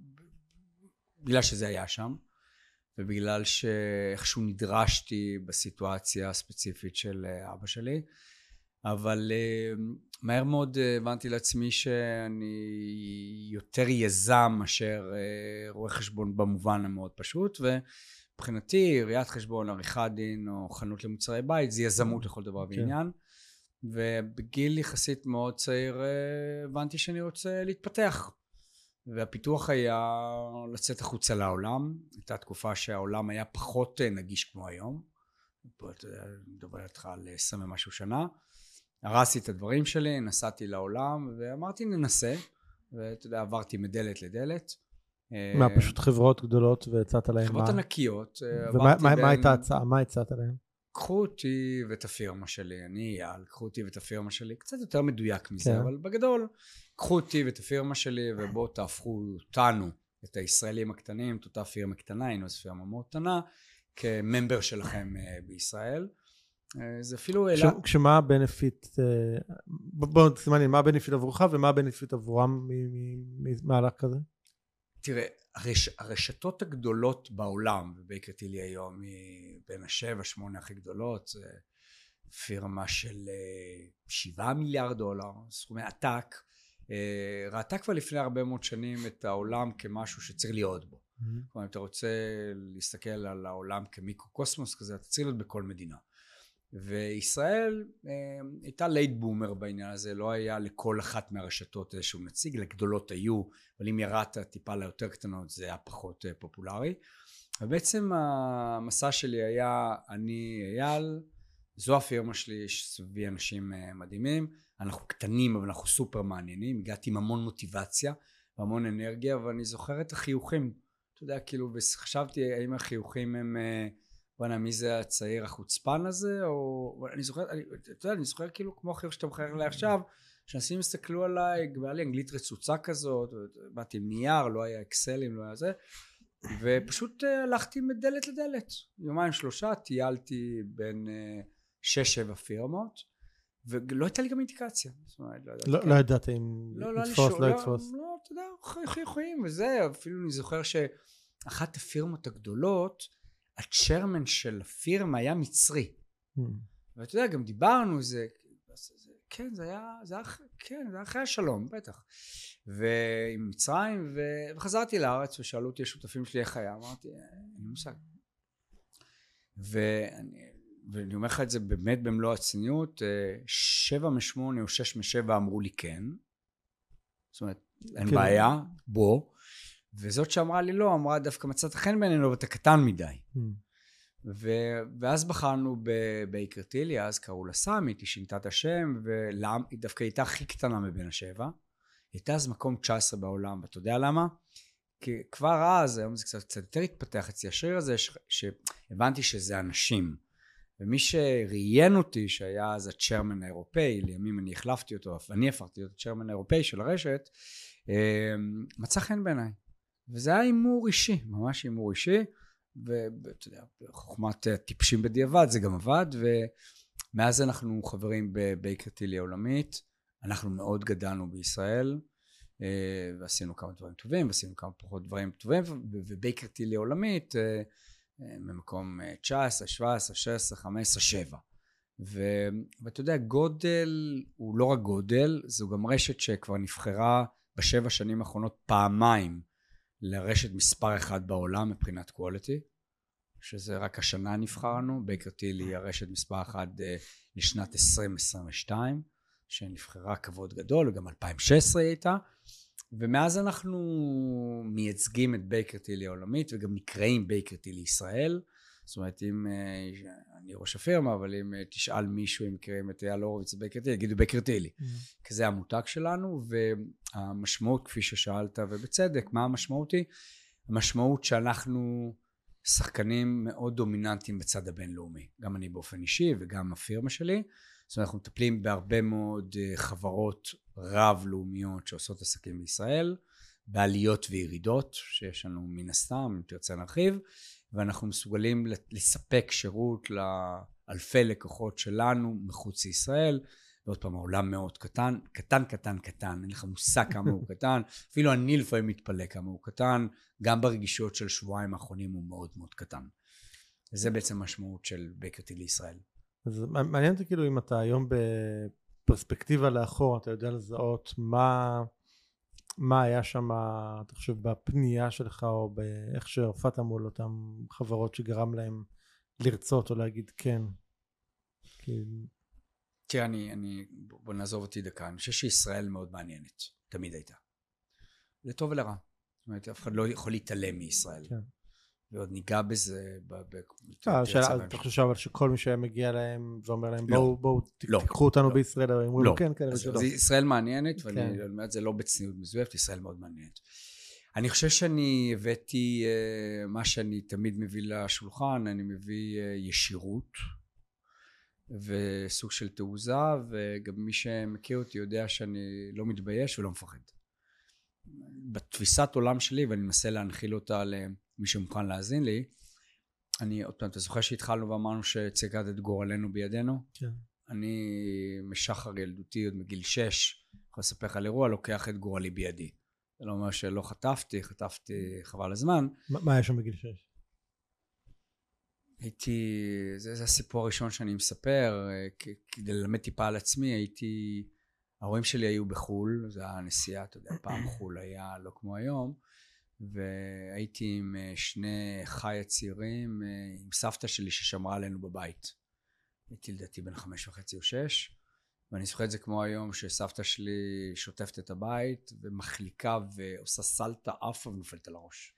בגלל שזה היה שם, ובגלל שאיכשהו נדרשתי בסיטואציה הספציפית של אבא שלי, אבל מהר מאוד הבנתי לעצמי שאני יותר יזם מאשר רואה חשבון במובן המאוד פשוט, ובחינתי ראיית חשבון, עריכת דין או חנות למוצרי בית זה יזמות לכל דבר ועניין, ובגיל יחסית מאוד צעיר הבנתי שאני רוצה להתפתח, והפיתוח היה לצאת החוצה לעולם. הייתה תקופה שהעולם היה פחות נגיש כמו היום, מדבר איתך על 20 משהו שנה, הרסתי את הדברים שלי, נסעתי לעולם, ואמרתי ננסה, ואתה יודע, עברתי מדלת לדלת. מה, פשוט חברות גדולות והצעת עליהן? חברות ענקיות. ומה הייתה הצעה? מה הצעת עליהן? קחו אותי ואת הפירמה שלי, אני אייל, קחו אותי ואת הפירמה שלי, קצת יותר מדויק מזה, אבל בגדול, קחו אותי ואת הפירמה שלי, ובואו תהפכו אותנו, את הישראלים הקטנים, את אותה פירמה קטנה, היינו אז פירמה מאוד קטנה, כממבר שלכם בישראל. זה אפילו אלא... כשמה הבנפיט, בואו תסימני, מה הבנפיט עבורך ומה הבנפיט עבורם ממהלך כזה? תראה, הרשתות הגדולות בעולם, ובייקר טילי היום היא בין 7-8 הכי גדולות, זה פירמה של 7 מיליארד דולר, סכומי עתק, ראתה כבר לפני הרבה מאוד שנים את העולם כמשהו שצריך להיות בו. כלומר, אם אתה רוצה להסתכל על העולם כמיקרוקוסמוס כזה, אתה צריך להיות בכל מדינה. וישראל הייתה לייט בומר בעניין הזה, לא היה לכל אחת מהרשתות איזשהו נציג, לגדולות היו, אבל אם ירדת טיפה ליותר קטנות זה היה פחות פופולרי, ובעצם המסע שלי היה, אני אייל, זו הפירמה שלי, סביבי אנשים מדהימים, אנחנו קטנים אבל אנחנו סופר מעניינים, הגעתי עם המון מוטיבציה והמון אנרגיה, ואני זוכר את החיוכים, אתה יודע, כאילו, וחשבתי האם החיוכים הם, בנה, מי זה הצעיר החוצפן הזה, או, אני זוכר, אתה יודע, אני זוכר כאילו כמו החיוך שאתה מחייך אליי עכשיו, כשאנשים הסתכלו עליי, היה לי אנגלית רצוצה כזאת, באתי עם נייר, לא היה אקסלים, לא היה זה, ופשוט הלכתי מדלת לדלת, יומיים שלושה, טיילתי בין 6-7 פירמות, ולא הייתה לי גם אינדיקציה, זאת אומרת, לא ידעת אם לתפוס, לא לתפוס. לא, אתה יודע, חיוכים וזה, אפילו אני זוכר שאחת הפירמות הגדולות, הצ'רמן של הפירמה היה מצרי, ואתה יודע, גם דיברנו זה, כן, זה היה אחרי השלום, בטח, ועם מצרים, וחזרתי לארץ ושאלו אותי השותפים שלי איך היה, אמרתי, אין מושג. ואני אומר לך את זה באמת במלוא הצניעות, 7 מ-8 או 6 מ-7 אמרו לי כן, זאת אומרת, אין בעיה, בוא, וזאת שאמרה לי לא, אמרה דווקא מצאת חן בינינו, ואתה קטן מדי. ואז בחרנו בבייקר טילי, אז קראו לה סאמית, היא שינתה את השם, והיא דווקא הייתה הכי קטנה מבין 7, הייתה אז מקום 19 בעולם, ואתה יודע למה? כי כבר אז, היום זה קצת יותר התפתח אצלי השריר הזה, שהבנתי שזה אנשים, ומי שראיין אותי שהיה אז הצ'רמן האירופאי, לימים אני החלפתי אותו, אני הפכתי אותו הצ'רמן האירופאי של הרשת, מצא חן בעיניי, וזה היה אימור אישי, ממש אימור אישי, ואתה יודע, חוכמת טיפשים בדיעבד, זה גם עבד, ומאז אנחנו חברים בבייקר טילי העולמית, אנחנו מאוד גדלנו בישראל, ועשינו כמה דברים טובים, ועשינו כמה פחות דברים טובים, ובייקר טילי העולמית, ממקום 19, 17, 16, 15, 7, ואתה יודע, גודל הוא לא רק גודל, זו גם רשת שכבר נבחרה בשבע שנים האחרונות פעמיים, לרשת מספר 1 בעולם מבחינת quality, שזה רק השנה נבחרנו, בייקר טילי היא הרשת מספר 1 לשנת 2022, שנבחרה כבוד גדול, וגם 2016 היא הייתה, ומאז אנחנו מייצגים את בייקר טילי העולמית, וגם נקראים בייקר טילי ישראל, זאת אומרת אם, אני ראש הפירמה, אבל אם תשאל מישהו אם קראים את אייל הורוביץ בייקר טילי, יגידו בייקר טילי, כי זה המותג שלנו, והמשמעות כפי ששאלת ובצדק, מה המשמעות היא? המשמעות שאנחנו שחקנים מאוד דומיננטיים בצד הבינלאומי, גם אני באופן אישי וגם הפירמה שלי, זאת אומרת אנחנו מטפלים בהרבה מאוד חברות רב-לאומיות שעושות עסקים בישראל, בעליות וירידות שיש לנו מן הסתם, אם תרצה נרחיב, ואנחנו מסוגלים לספק שירות לאלפי לקוחות שלנו מחוץ לישראל, ועוד פעם העולם מאוד קטן, קטן קטן קטן, אין לך מושג כמה הוא קטן, אפילו אני לפעמים מתפלא כמה הוא קטן, גם ברגישות של שבועיים האחרונים הוא מאוד מאוד קטן. זה בעצם המשמעות של בייקר טילי ישראל. אז מעניין אותי כאילו אם אתה היום בפרספקטיבה לאחור, אתה יודע לזהות מה היה שם, אתה חושב, בפנייה שלך, או באיך שהופעת מול אותן חברות שגרם להם לרצות או להגיד כן? תראה, בוא נעזוב אותי דקה, אני חושב שישראל מאוד מעניינת, תמיד הייתה. לטוב ולרע. זאת אומרת, אף אחד לא יכול להתעלם מישראל. ועוד ניגע בזה, אתה חושב אבל שכל מי שהיה מגיע להם ואומר להם בואו תיקחו אותנו בישראל, לא, ישראל מעניינת, ואני אומרת זה לא בצניעות מזויפת, ישראל מאוד מעניינת. אני חושב שאני הבאתי מה שאני תמיד מביא לשולחן, אני מביא ישירות וסוג של תעוזה, וגם מי שמכיר אותי יודע שאני לא מתבייש ולא מפחד. בתפיסת עולם שלי, ואני מנסה להנחיל אותה למי שמוכן להאזין לי, עוד פעם, אתה זוכר שהתחלנו ואמרנו שצקעת את גורלנו בידינו? כן. אני משחר ילדותי עוד מגיל 6, יכול לספר לך על אירוע, לוקח את גורלי בידי. זה לא אומר שלא חטפתי חבל הזמן. מה היה שם בגיל 6? זה הסיפור הראשון שאני מספר, כדי ללמד טיפה על עצמי, ההורים שלי היו בחול, זה היה נסיעה, אתה יודע, פעם חול היה לא כמו היום, והייתי עם שני חי הצעירים, עם סבתא שלי ששמרה עלינו בבית. הייתי לדעתי בין 5.5 או 6, ואני זוכר את זה כמו היום שסבתא שלי שוטפת את הבית, ומחליקה ועושה סלטה אף ונופלת על הראש.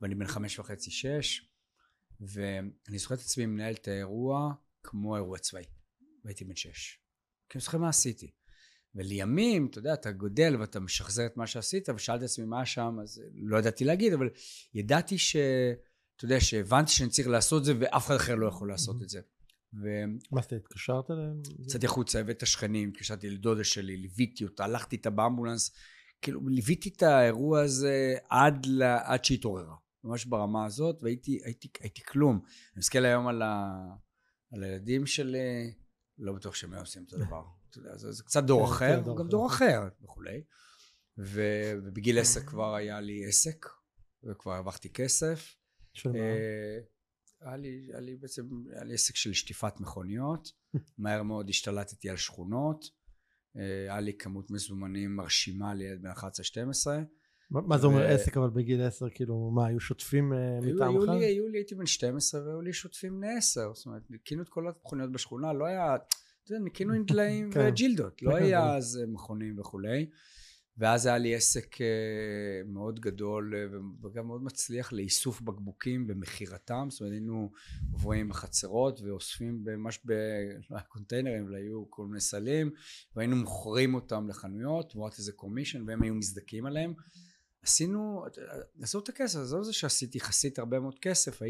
ואני בן 5.5-6, ואני זוכר את עצמי מנהל את האירוע כמו אירוע צבאי, והייתי בן 6. כי אני זוכר מה עשיתי. ולימים, אתה יודע, אתה גודל ואתה משחזר את מה שעשית, ושאלת עצמי מה שם, אז לא ידעתי להגיד, אבל ידעתי ש... אתה יודע, שהבנתי שאני צריך לעשות את זה, ואף אחד אחר לא יכול לעשות את זה. מה אתה התקשרת אליהם? קצת יחוץ, הבאת השכנים, התקשרתי לדודה שלי, ליוויתי אותה, הלכתי איתה באמבולנס, כאילו ליוויתי את האירוע הזה עד שהיא התעוררה, ממש ברמה הזאת, והייתי כלום. אני מסתכל היום על הילדים שלי, לא בטוח שהם עושים את הדבר. זה קצת דור אחר, הוא גם דור אחר וכולי. ובגיל 10 כבר היה לי עסק, וכבר הרווחתי כסף. היה לי עסק של שטיפת מכוניות, מהר מאוד השתלטתי על שכונות, היה לי כמות מזומנים מרשימה ליד בין 11-12. מה זה אומר עסק אבל בגיל 10? כאילו מה, היו שוטפים מטעם אחד? הייתי בן 12 והיו לי שוטפים בני 10, זאת אומרת, ניקינו את כל המכוניות בשכונה, לא היה, אתה יודע, ניקינו נדליים וג'ילדות, לא היה אז מכונים וכולי. ואז היה לי עסק מאוד גדול וגם מאוד מצליח לאיסוף בקבוקים ומכירתם, זאת אומרת היינו עוברים בחצרות ואוספים ממש בקונטיינרים, והיו כל מיני סלים והיינו מוכרים אותם לחנויות תמורת איזה קומישן, והם היו מזדקים עליהם. עשינו את הכסף, זה שעשיתי חסית הרבה מאוד כסף,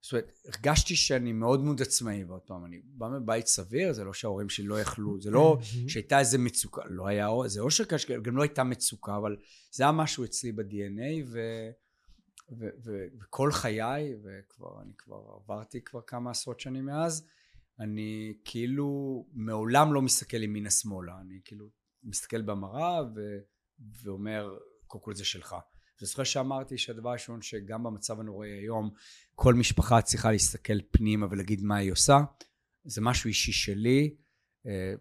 זאת אומרת, הרגשתי שאני מאוד מוד עצמאי, ועוד פעם, אני בא מבית סביר, זה לא שההורים שלי לא יכלו, זה לא שהייתה איזה מצוקה, לא היה, זה עושר קשה, גם לא הייתה מצוקה, אבל זה היה משהו אצלי ב-DNA, וכל חיי, ואני כבר עברתי כבר כמה עשרות שנים מאז, אני כאילו מעולם לא מסתכל ימינה שמאלה, אני כאילו מסתכל במראה, ואומר, כל כול זה שלך. זה זוכר שאמרתי שהדבר הראשון שגם במצב הנוראי היום כל משפחה צריכה להסתכל פנימה ולהגיד מה היא עושה, זה משהו אישי שלי,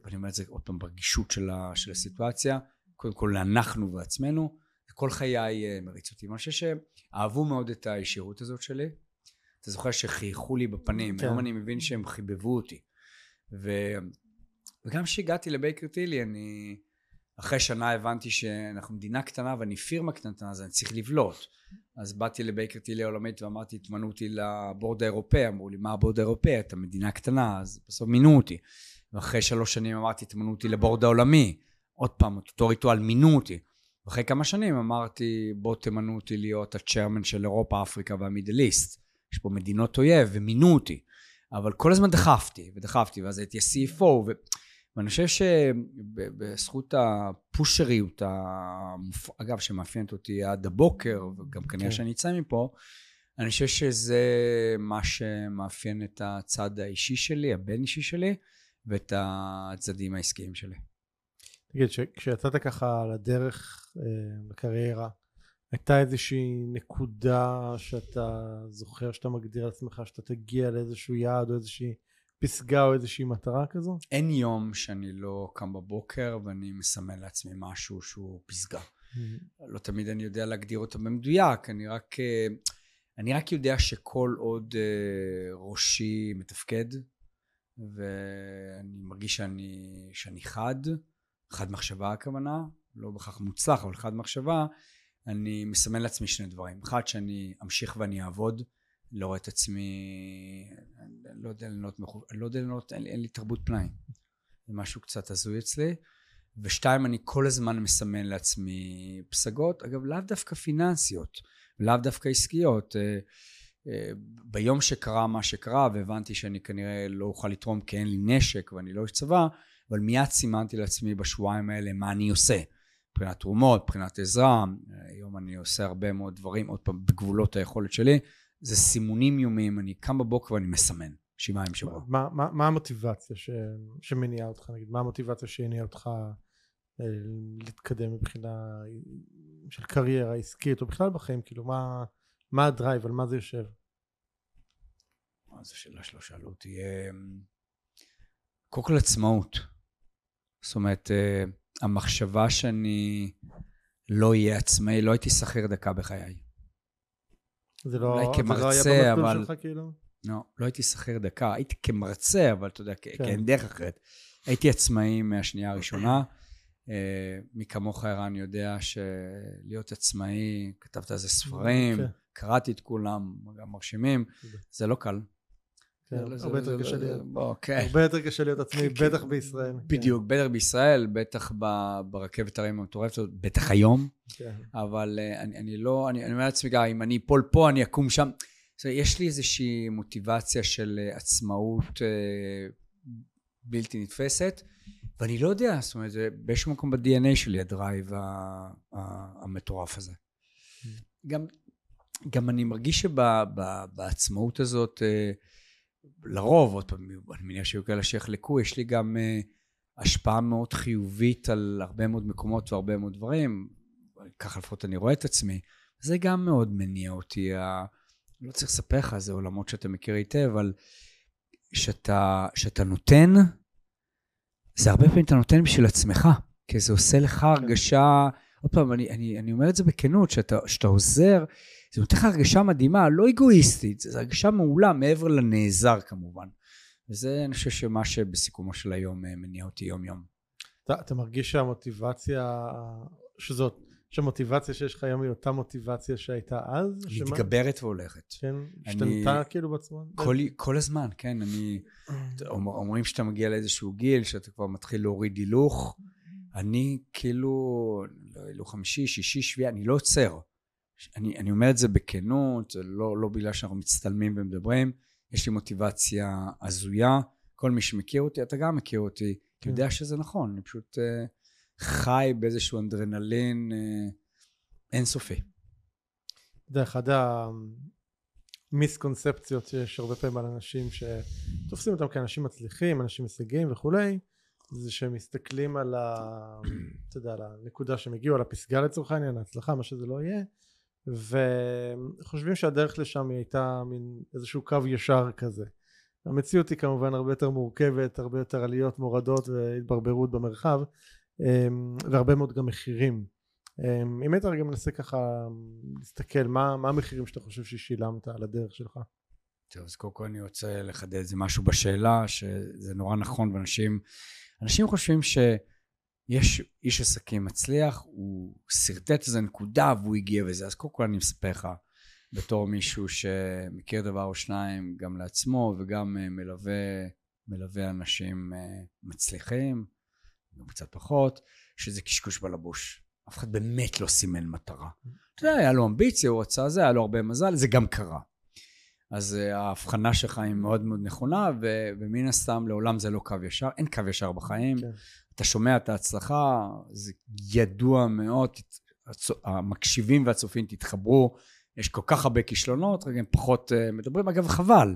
ואני אומר את זה עוד פעם ברגישות של הסיטואציה, קודם כל אנחנו ועצמנו, כל חיי מריץ אותי, אני חושב שאהבו מאוד את הישירות הזאת שלי, אתה זוכר שחייכו לי בפנים, היום אני מבין שהם חיבבו אותי, וגם כשהגעתי לבייקר טילי אני... אחרי שנה הבנתי שאנחנו מדינה קטנה ואני פירמה קטנה, אז אני צריך לבלוט. אז באתי לבייקר טילי העולמית ואמרתי, תמנו אותי לבורד האירופאי, אמרו לי, מה הבורד האירופאי? אתה מדינה קטנה, אז בסוף מינו אותי. ואחרי 3 שנים אמרתי, תמנו אותי לבורד העולמי. עוד פעם, אותו ריטואל, מינו אותי. ואחרי כמה שנים אמרתי, בוא תמנו אותי להיות הצ'רמן של אירופה, אפריקה והמידל איסט. יש פה מדינות אויב ומינו אותי. אבל כל הזמן דחפתי, ואז הייתי CFO, ואני חושב שבזכות הפושריות, אגב שמאפיינת אותי עד הבוקר, וגם כנראה שאני אצא מפה, אני חושב שזה מה שמאפיין את הצד האישי שלי, הבן אישי שלי, ואת הצדדים העסקיים שלי. תגיד, כשיצאת ככה על הדרך בקריירה, הייתה איזושהי נקודה שאתה זוכר, שאתה מגדיר לעצמך, שאתה תגיע לאיזשהו יעד או איזושהי פסגה או איזושהי מטרה כזו? אין יום שאני לא קם בבוקר ואני מסמן לעצמי משהו שהוא פסגה. לא תמיד אני יודע להגדיר אותה במדויק, אני רק יודע שכל עוד ראשי מתפקד, ואני מרגיש שאני חד מחשבה הכוונה, לא בכך מוצלח, אבל חד מחשבה, אני מסמן לעצמי 2 דברים. אחד, שאני אמשיך ואני אעבוד, לא רואה את עצמי, אני לא יודע לנות, אין לי תרבות פנאי, זה משהו קצת הזוי אצלי. ו2, אני כל הזמן מסמן לעצמי פסגות, אגב לאו דווקא פיננסיות, לאו דווקא עסקיות. ביום שקרה מה שקרה והבנתי שאני כנראה לא אוכל לתרום כי אין לי נשק ואני לא איש צבא, אבל מיד סימנתי לעצמי בשבועיים האלה מה אני עושה, מבחינת תרומות, מבחינת עזרה, היום אני עושה הרבה מאוד דברים, עוד פעם בגבולות היכולת שלי, זה סימונים יומיים, אני קם בבוקר ואני מסמן, 7 ימים בשבוע. מה המוטיבציה שמניעה אותך, נגיד, מה המוטיבציה שהניעה אותך להתקדם מבחינה של קריירה עסקית, או בכלל בחיים, כאילו, מה הדרייב, על מה זה יושב? זו שאלה שלא שאלו אותי, קודם כל עצמאות, זאת אומרת, המחשבה שאני לא אהיה עצמאי, לא הייתי שכיר דקה בחיי. זה לא, אולי כמרצה, אבל... לא, לא הייתי שכיר דקה, הייתי כמרצה, אבל אתה יודע, כן. כאין דרך אחרת. הייתי עצמאי מהשנייה הראשונה, מכמוך ערן יודע שלהיות עצמאי, כתבת איזה ספרים, קראתי את כולם, גם מרשימים, זה לא קל. הרבה יותר קשה להיות. הרבה יותר קשה להיות עצמאי, בטח בישראל. בדיוק, בטח בישראל, בטח ברכבת הרים המטורפת, בטח היום, אבל אני לא, אני אומר לעצמי, אם אני אפול פה, אני אקום שם. יש לי איזושהי מוטיבציה של עצמאות בלתי נתפסת, ואני לא יודע, זאת אומרת, באיזשהו מקום ב-DNA שלי, הדרייב המטורף הזה. גם אני מרגיש שבעצמאות הזאת, לרוב, עוד פעם, אני מניח שיהיו כאלה שיחלקו, יש לי גם השפעה מאוד חיובית על הרבה מאוד מקומות והרבה מאוד דברים, ככה לפחות אני רואה את עצמי, זה גם מאוד מניע אותי, לא צריך לספר לך, זה עולמות שאתה מכיר היטב, אבל שאתה נותן, זה הרבה פעמים אתה נותן בשביל עצמך, כי זה עושה לך הרגשה, עוד פעם, אני אומר את זה בכנות, שאתה עוזר, זה נותן לך הרגשה מדהימה, לא אגואיסטית, זו הרגשה מעולה, מעבר לנעזר כמובן. וזה אני חושב שמה שבסיכומו של היום מניע אותי יום יום. אתה מרגיש שהמוטיבציה, שהמוטיבציה שיש לך היום היא אותה מוטיבציה שהייתה אז? מתגברת והולכת. כן, השתנתה כאילו בעצמה? כל הזמן, כן. אומרים שאתה מגיע לאיזשהו גיל, שאתה כבר מתחיל להוריד הילוך, אני כאילו, הילוך 5, 6, 7, אני לא עוצר. אני אומר את זה בכנות, לא בגלל שאנחנו מצטלמים ומדברים, יש לי מוטיבציה הזויה, כל מי שמכיר אותי, אתה גם מכיר אותי, אתה יודע שזה נכון, אני פשוט חי באיזשהו אנדרנלין אינסופי. אתה יודע, אחת המיסקונספציות שיש הרבה פעמים על אנשים שתופסים אותם כאנשים מצליחים, אנשים הישגיים וכולי, זה שהם מסתכלים על הנקודה שהם הגיעו, על הפסגה לצורך העניין, ההצלחה, מה שזה לא יהיה, וחושבים שהדרך לשם היא הייתה מין איזשהו קו ישר כזה. המציאות היא כמובן הרבה יותר מורכבת, הרבה יותר עליות, מורדות והתברברות במרחב, והרבה מאוד גם מחירים. אם היית רגע מנסה ככה להסתכל, מה המחירים שאתה חושב ששילמת על הדרך שלך? טוב, אז קודם כל אני רוצה לחדד איזה משהו בשאלה, שזה נורא נכון, ואנשים חושבים יש איש עסקים מצליח, הוא סרטט איזה נקודה והוא הגיע וזה, אז קודם כל אני מספר לך, בתור מישהו שמכיר דבר או שניים, גם לעצמו וגם מלווה אנשים מצליחים, גם קצת פחות, שזה קשקוש בלבוש. אף אחד באמת לא סימן מטרה. אתה יודע, היה לו אמביציה, הוא רצה זה, היה לו הרבה מזל, זה גם קרה. אז ההבחנה שלך היא מאוד מאוד נכונה, ומן הסתם לעולם זה לא קו ישר, אין קו ישר בחיים. אתה שומע את ההצלחה, זה ידוע מאוד, המקשיבים והצופים תתחברו, יש כל כך הרבה כישלונות, רגע הם פחות מדברים, אגב חבל,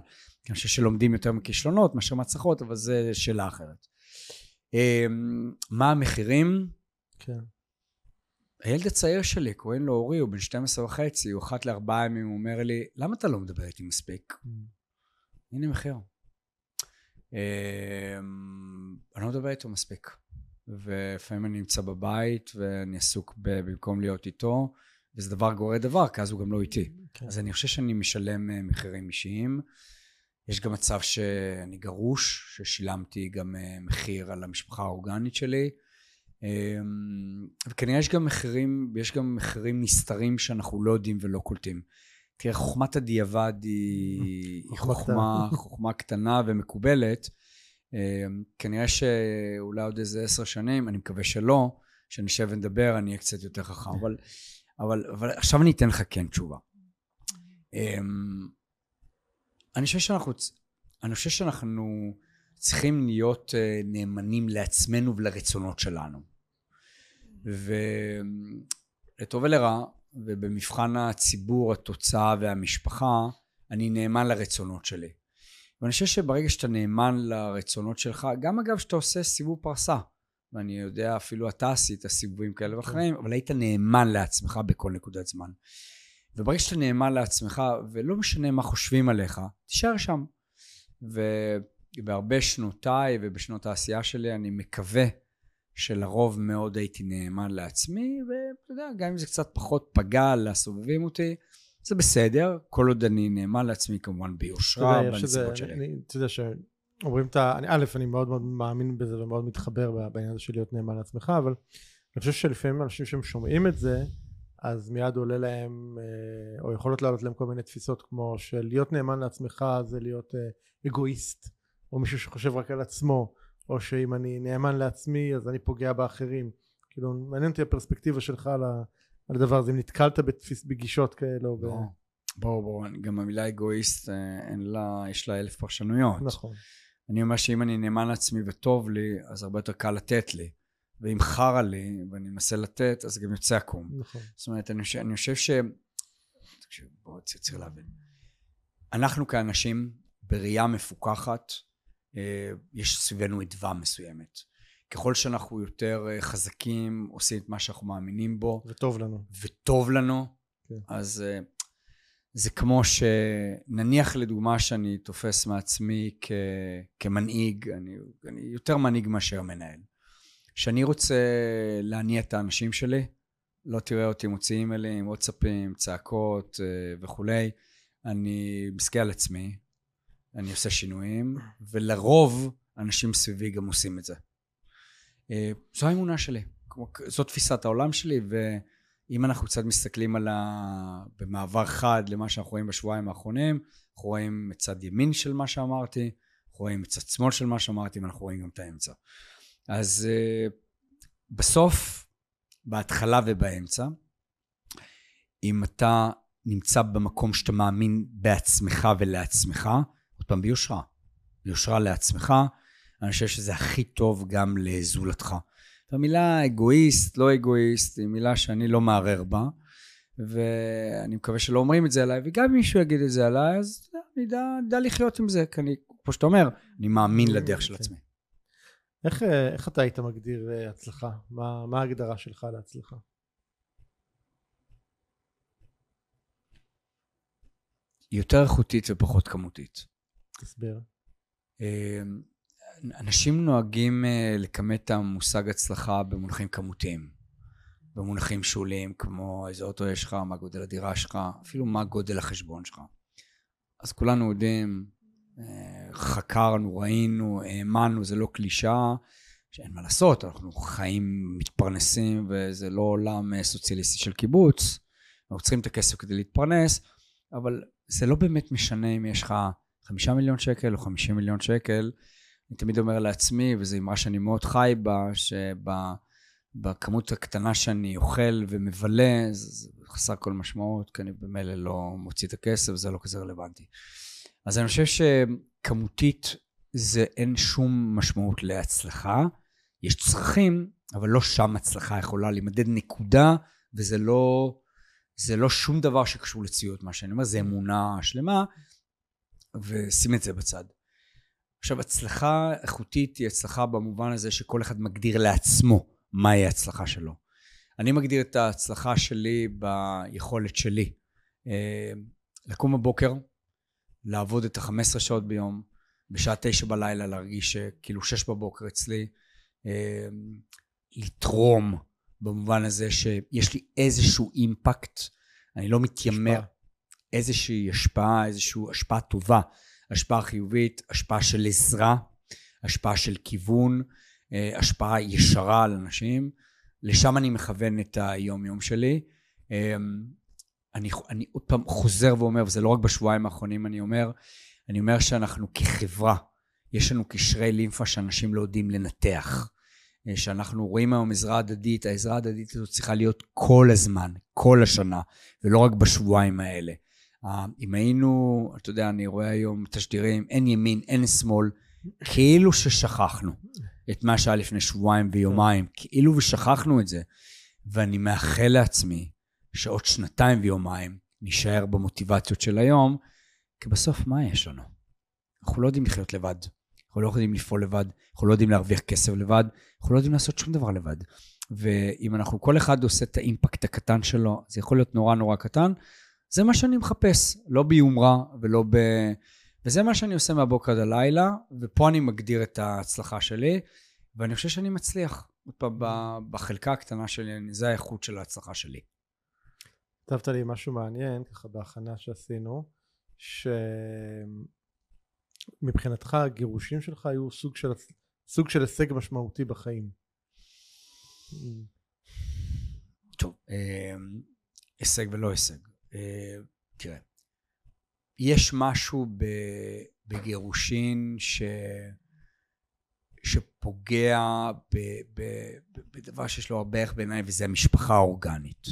אני חושב שלומדים יותר מכישלונות, מאשר מצלחות, אבל זה שאלה אחרת. מה המחירים? כן. הילד הצעיר שלי, קוראים לו אורי, הוא בן 12.5, הוא 1 ל4 ימים, הוא אומר לי, למה אתה לא מדבר איתי מספיק? הנה מחיר. אני לא מדבר איתו מספיק. ולפעמים אני נמצא בבית, ואני עסוק במקום להיות איתו, וזה דבר גורר דבר, כי אז הוא גם לא איתי. אז אני חושב שאני משלם מחירים אישיים. יש גם מצב שאני גרוש, ששילמתי גם מחיר על המשפחה האורגנית שלי, וכנראה יש גם מחירים נסתרים שאנחנו לא יודעים ולא קולטים. תראה, חוכמת הדיעבד היא חוכמה קטנה ומקובלת. כנראה שאולי עוד איזה 10 שנים, אני מקווה שלא, שנשב ונדבר, אני אהיה קצת יותר חכם. אבל עכשיו אני אתן לך כן תשובה. אני חושב שאנחנו צריכים להיות נאמנים לעצמנו ולרצונות שלנו. ולטוב ולרע, ובמבחן הציבור, התוצאה והמשפחה, אני נאמן לרצונות שלי. ואני חושב שברגע שאתה נאמן לרצונות שלך, גם אגב שאתה עושה סיבוב פרסה, ואני יודע אפילו אתה עשית סיבובים כאלה ואחרים, אבל היית נאמן לעצמך בכל נקודת זמן. וברגע שאתה נאמן לעצמך, ולא משנה מה חושבים עליך, תישאר שם. בהרבה שנותיי ובשנות העשייה שלי, אני מקווה שלרוב מאוד הייתי נאמן לעצמי, ואתה יודע, גם אם זה קצת פחות פגע לסובבים אותי, זה בסדר, כל עוד אני נאמן לעצמי כמובן ביושרה, בנסיבות שלי. אתה יודע אומרים את ה... אני מאוד מאוד מאמין בזה ומאוד מתחבר בעניין הזה של להיות נאמן לעצמך, אבל אני חושב שלפעמים אנשים שהם שומעים את זה, אז מיד עולה להם, או יכולות לעלות להם כל מיני תפיסות, כמו של להיות נאמן לעצמך זה להיות אגואיסט, או מישהו שחושב רק על עצמו, או שאם אני נאמן לעצמי אז אני פוגע באחרים. כאילו מעניין אותי הפרספקטיבה שלך על הדבר הזה, אם נתקלת בגישות כאלה. בואו, גם המילה אגואיסט יש לה 1000 פרשנויות. נכון. אני אומר שאם אני נאמן לעצמי וטוב לי, אז הרבה יותר קל לתת לי, ואם חרה לי ואני מנסה לתת, אז גם יוצא עקום. נכון. זאת אומרת, אני חושב בואו צריך להבין, אנחנו כאנשים בראייה מפוקחת, יש סביבנו עדווה מסוימת. ככל שאנחנו יותר חזקים, עושים את מה שאנחנו מאמינים בו. וטוב לנו. כן. אז זה כמו שנניח לדוגמה שאני תופס מעצמי כמנהיג, אני יותר מנהיג מאשר מנהל. שאני רוצה להניע את האנשים שלי, לא תראה אותי מוציאים אלים, וואטסאפים, צעקות וכולי. אני מסתכל על עצמי, אני עושה שינויים, ולרוב אנשים סביבי גם עושים את זה. זו האמונה שלי, זו תפיסת העולם שלי, ואם אנחנו קצת מסתכלים במעבר חד למה שאנחנו רואים בשבועיים האחרונים, אנחנו רואים מצד ימין של מה שאמרתי, אנחנו רואים מצד שמאל של מה שאמרתי, ואנחנו רואים גם את האמצע. אז בסוף, בהתחלה ובאמצע, אם אתה נמצא במקום שאתה מאמין בעצמך ולעצמך, עוד פעם ביושרה לעצמך, אני חושב שזה הכי טוב גם לזולתך. המילה אגואיסט, לא אגואיסט, היא מילה שאני לא מערער בה, ואני מקווה שלא אומרים את זה עליי, וגם אם מישהו יגיד את זה עליי, אז אני יודע לחיות עם זה, כי אני, כמו שאתה אומר, אני מאמין לדרך של עצמי. איך אתה היית מגדיר הצלחה? מה ההגדרה שלך להצלחה? יותר איכותית ופחות כמותית. תסביר. אנשים נוהגים לכמת את המושג הצלחה במונחים כמותיים, במונחים שוליים כמו איזה אוטו יש לך, מה גודל הדירה שלך, אפילו מה גודל החשבון שלך. אז כולנו יודעים, חקרנו, ראינו, האמנו, זה לא קלישה, שאין מה לעשות, אנחנו חיים, מתפרנסים, וזה לא עולם סוציאליסטי של קיבוץ, אנחנו צריכים את הכסף כדי להתפרנס, אבל זה לא באמת משנה אם יש לך 5 מיליון שקל או 50 מיליון שקל. אני תמיד אומר לעצמי, וזו אמרה שאני מאוד חי בה, שבכמות הקטנה שאני אוכל ומבלה, זה חסר כל משמעות, כי אני במילא לא מוציא את הכסף, זה לא כזה רלוונטי. אז אני חושב שכמותית זה אין שום משמעות להצלחה, יש צרכים, אבל לא שם הצלחה יכולה להימדד נקודה, וזה לא שום דבר שקשור לציות, מה שאני אומר, זה אמונה שלמה, ושים את זה בצד. עכשיו, הצלחה איכותית היא הצלחה במובן הזה שכל אחד מגדיר לעצמו מהי ההצלחה שלו. אני מגדיר את ההצלחה שלי ביכולת שלי. לקום בבוקר, לעבוד את 15 שעות ביום, בשעה 9 בלילה להרגיש כאילו 6 בבוקר אצלי, לתרום במובן הזה שיש לי איזשהו אימפקט, אני לא מתיימר, איזושהי השפעה, איזושהי השפעה טובה, השפעה חיובית, השפעה של עזרה, השפעה של כיוון, השפעה ישרה על אנשים, לשם אני מכוון את היום יום שלי. אני עוד פעם חוזר ואומר, וזה לא רק בשבועיים האחרונים, אני אומר שאנחנו כחברה, יש לנו קשרי לימפה שאנשים לא יודעים לנתח, שאנחנו רואים היום עזרה הדדית, העזרה הדדית הזאת צריכה להיות כל הזמן, כל השנה, ולא רק בשבועיים האלה. אם היינו, אתה יודע, אני רואה היום תשדירים, אין ימין, אין שמאל, כאילו ששכחנו את מה שהיה לפני שבועיים ויומיים, כאילו ושכחנו את זה, ואני מאחל לעצמי שעוד 2 ויומיים נשאר במוטיבציות של היום, כי בסוף מה יש לנו? אנחנו לא יודעים לחיות לבד, אנחנו לא יודעים לפעול לבד, אנחנו לא יודעים להרוויח כסף לבד, אנחנו לא יודעים לעשות שום דבר לבד, ואם אנחנו כל אחד עושה את האימפקט הקטן שלו, זה יכול להיות נורא נורא קטן, זה מה שאני מחפש, לא ביומרה ולא ב... וזה מה שאני עושה מהבוקר עד הלילה, ופה אני מגדיר את ההצלחה שלי, ואני חושב שאני מצליח. בחלקה הקטנה שלי, זה האיכות של ההצלחה שלי. כתבת לי משהו מעניין, ככה בהכנה שעשינו, מבחינתך הגירושים שלך היו סוג של הישג משמעותי בחיים. טוב, הישג ולא הישג. תראה, יש משהו בגירושין שפוגע בדבר שיש לו הרבה ערך בעיניי, וזה המשפחה האורגנית.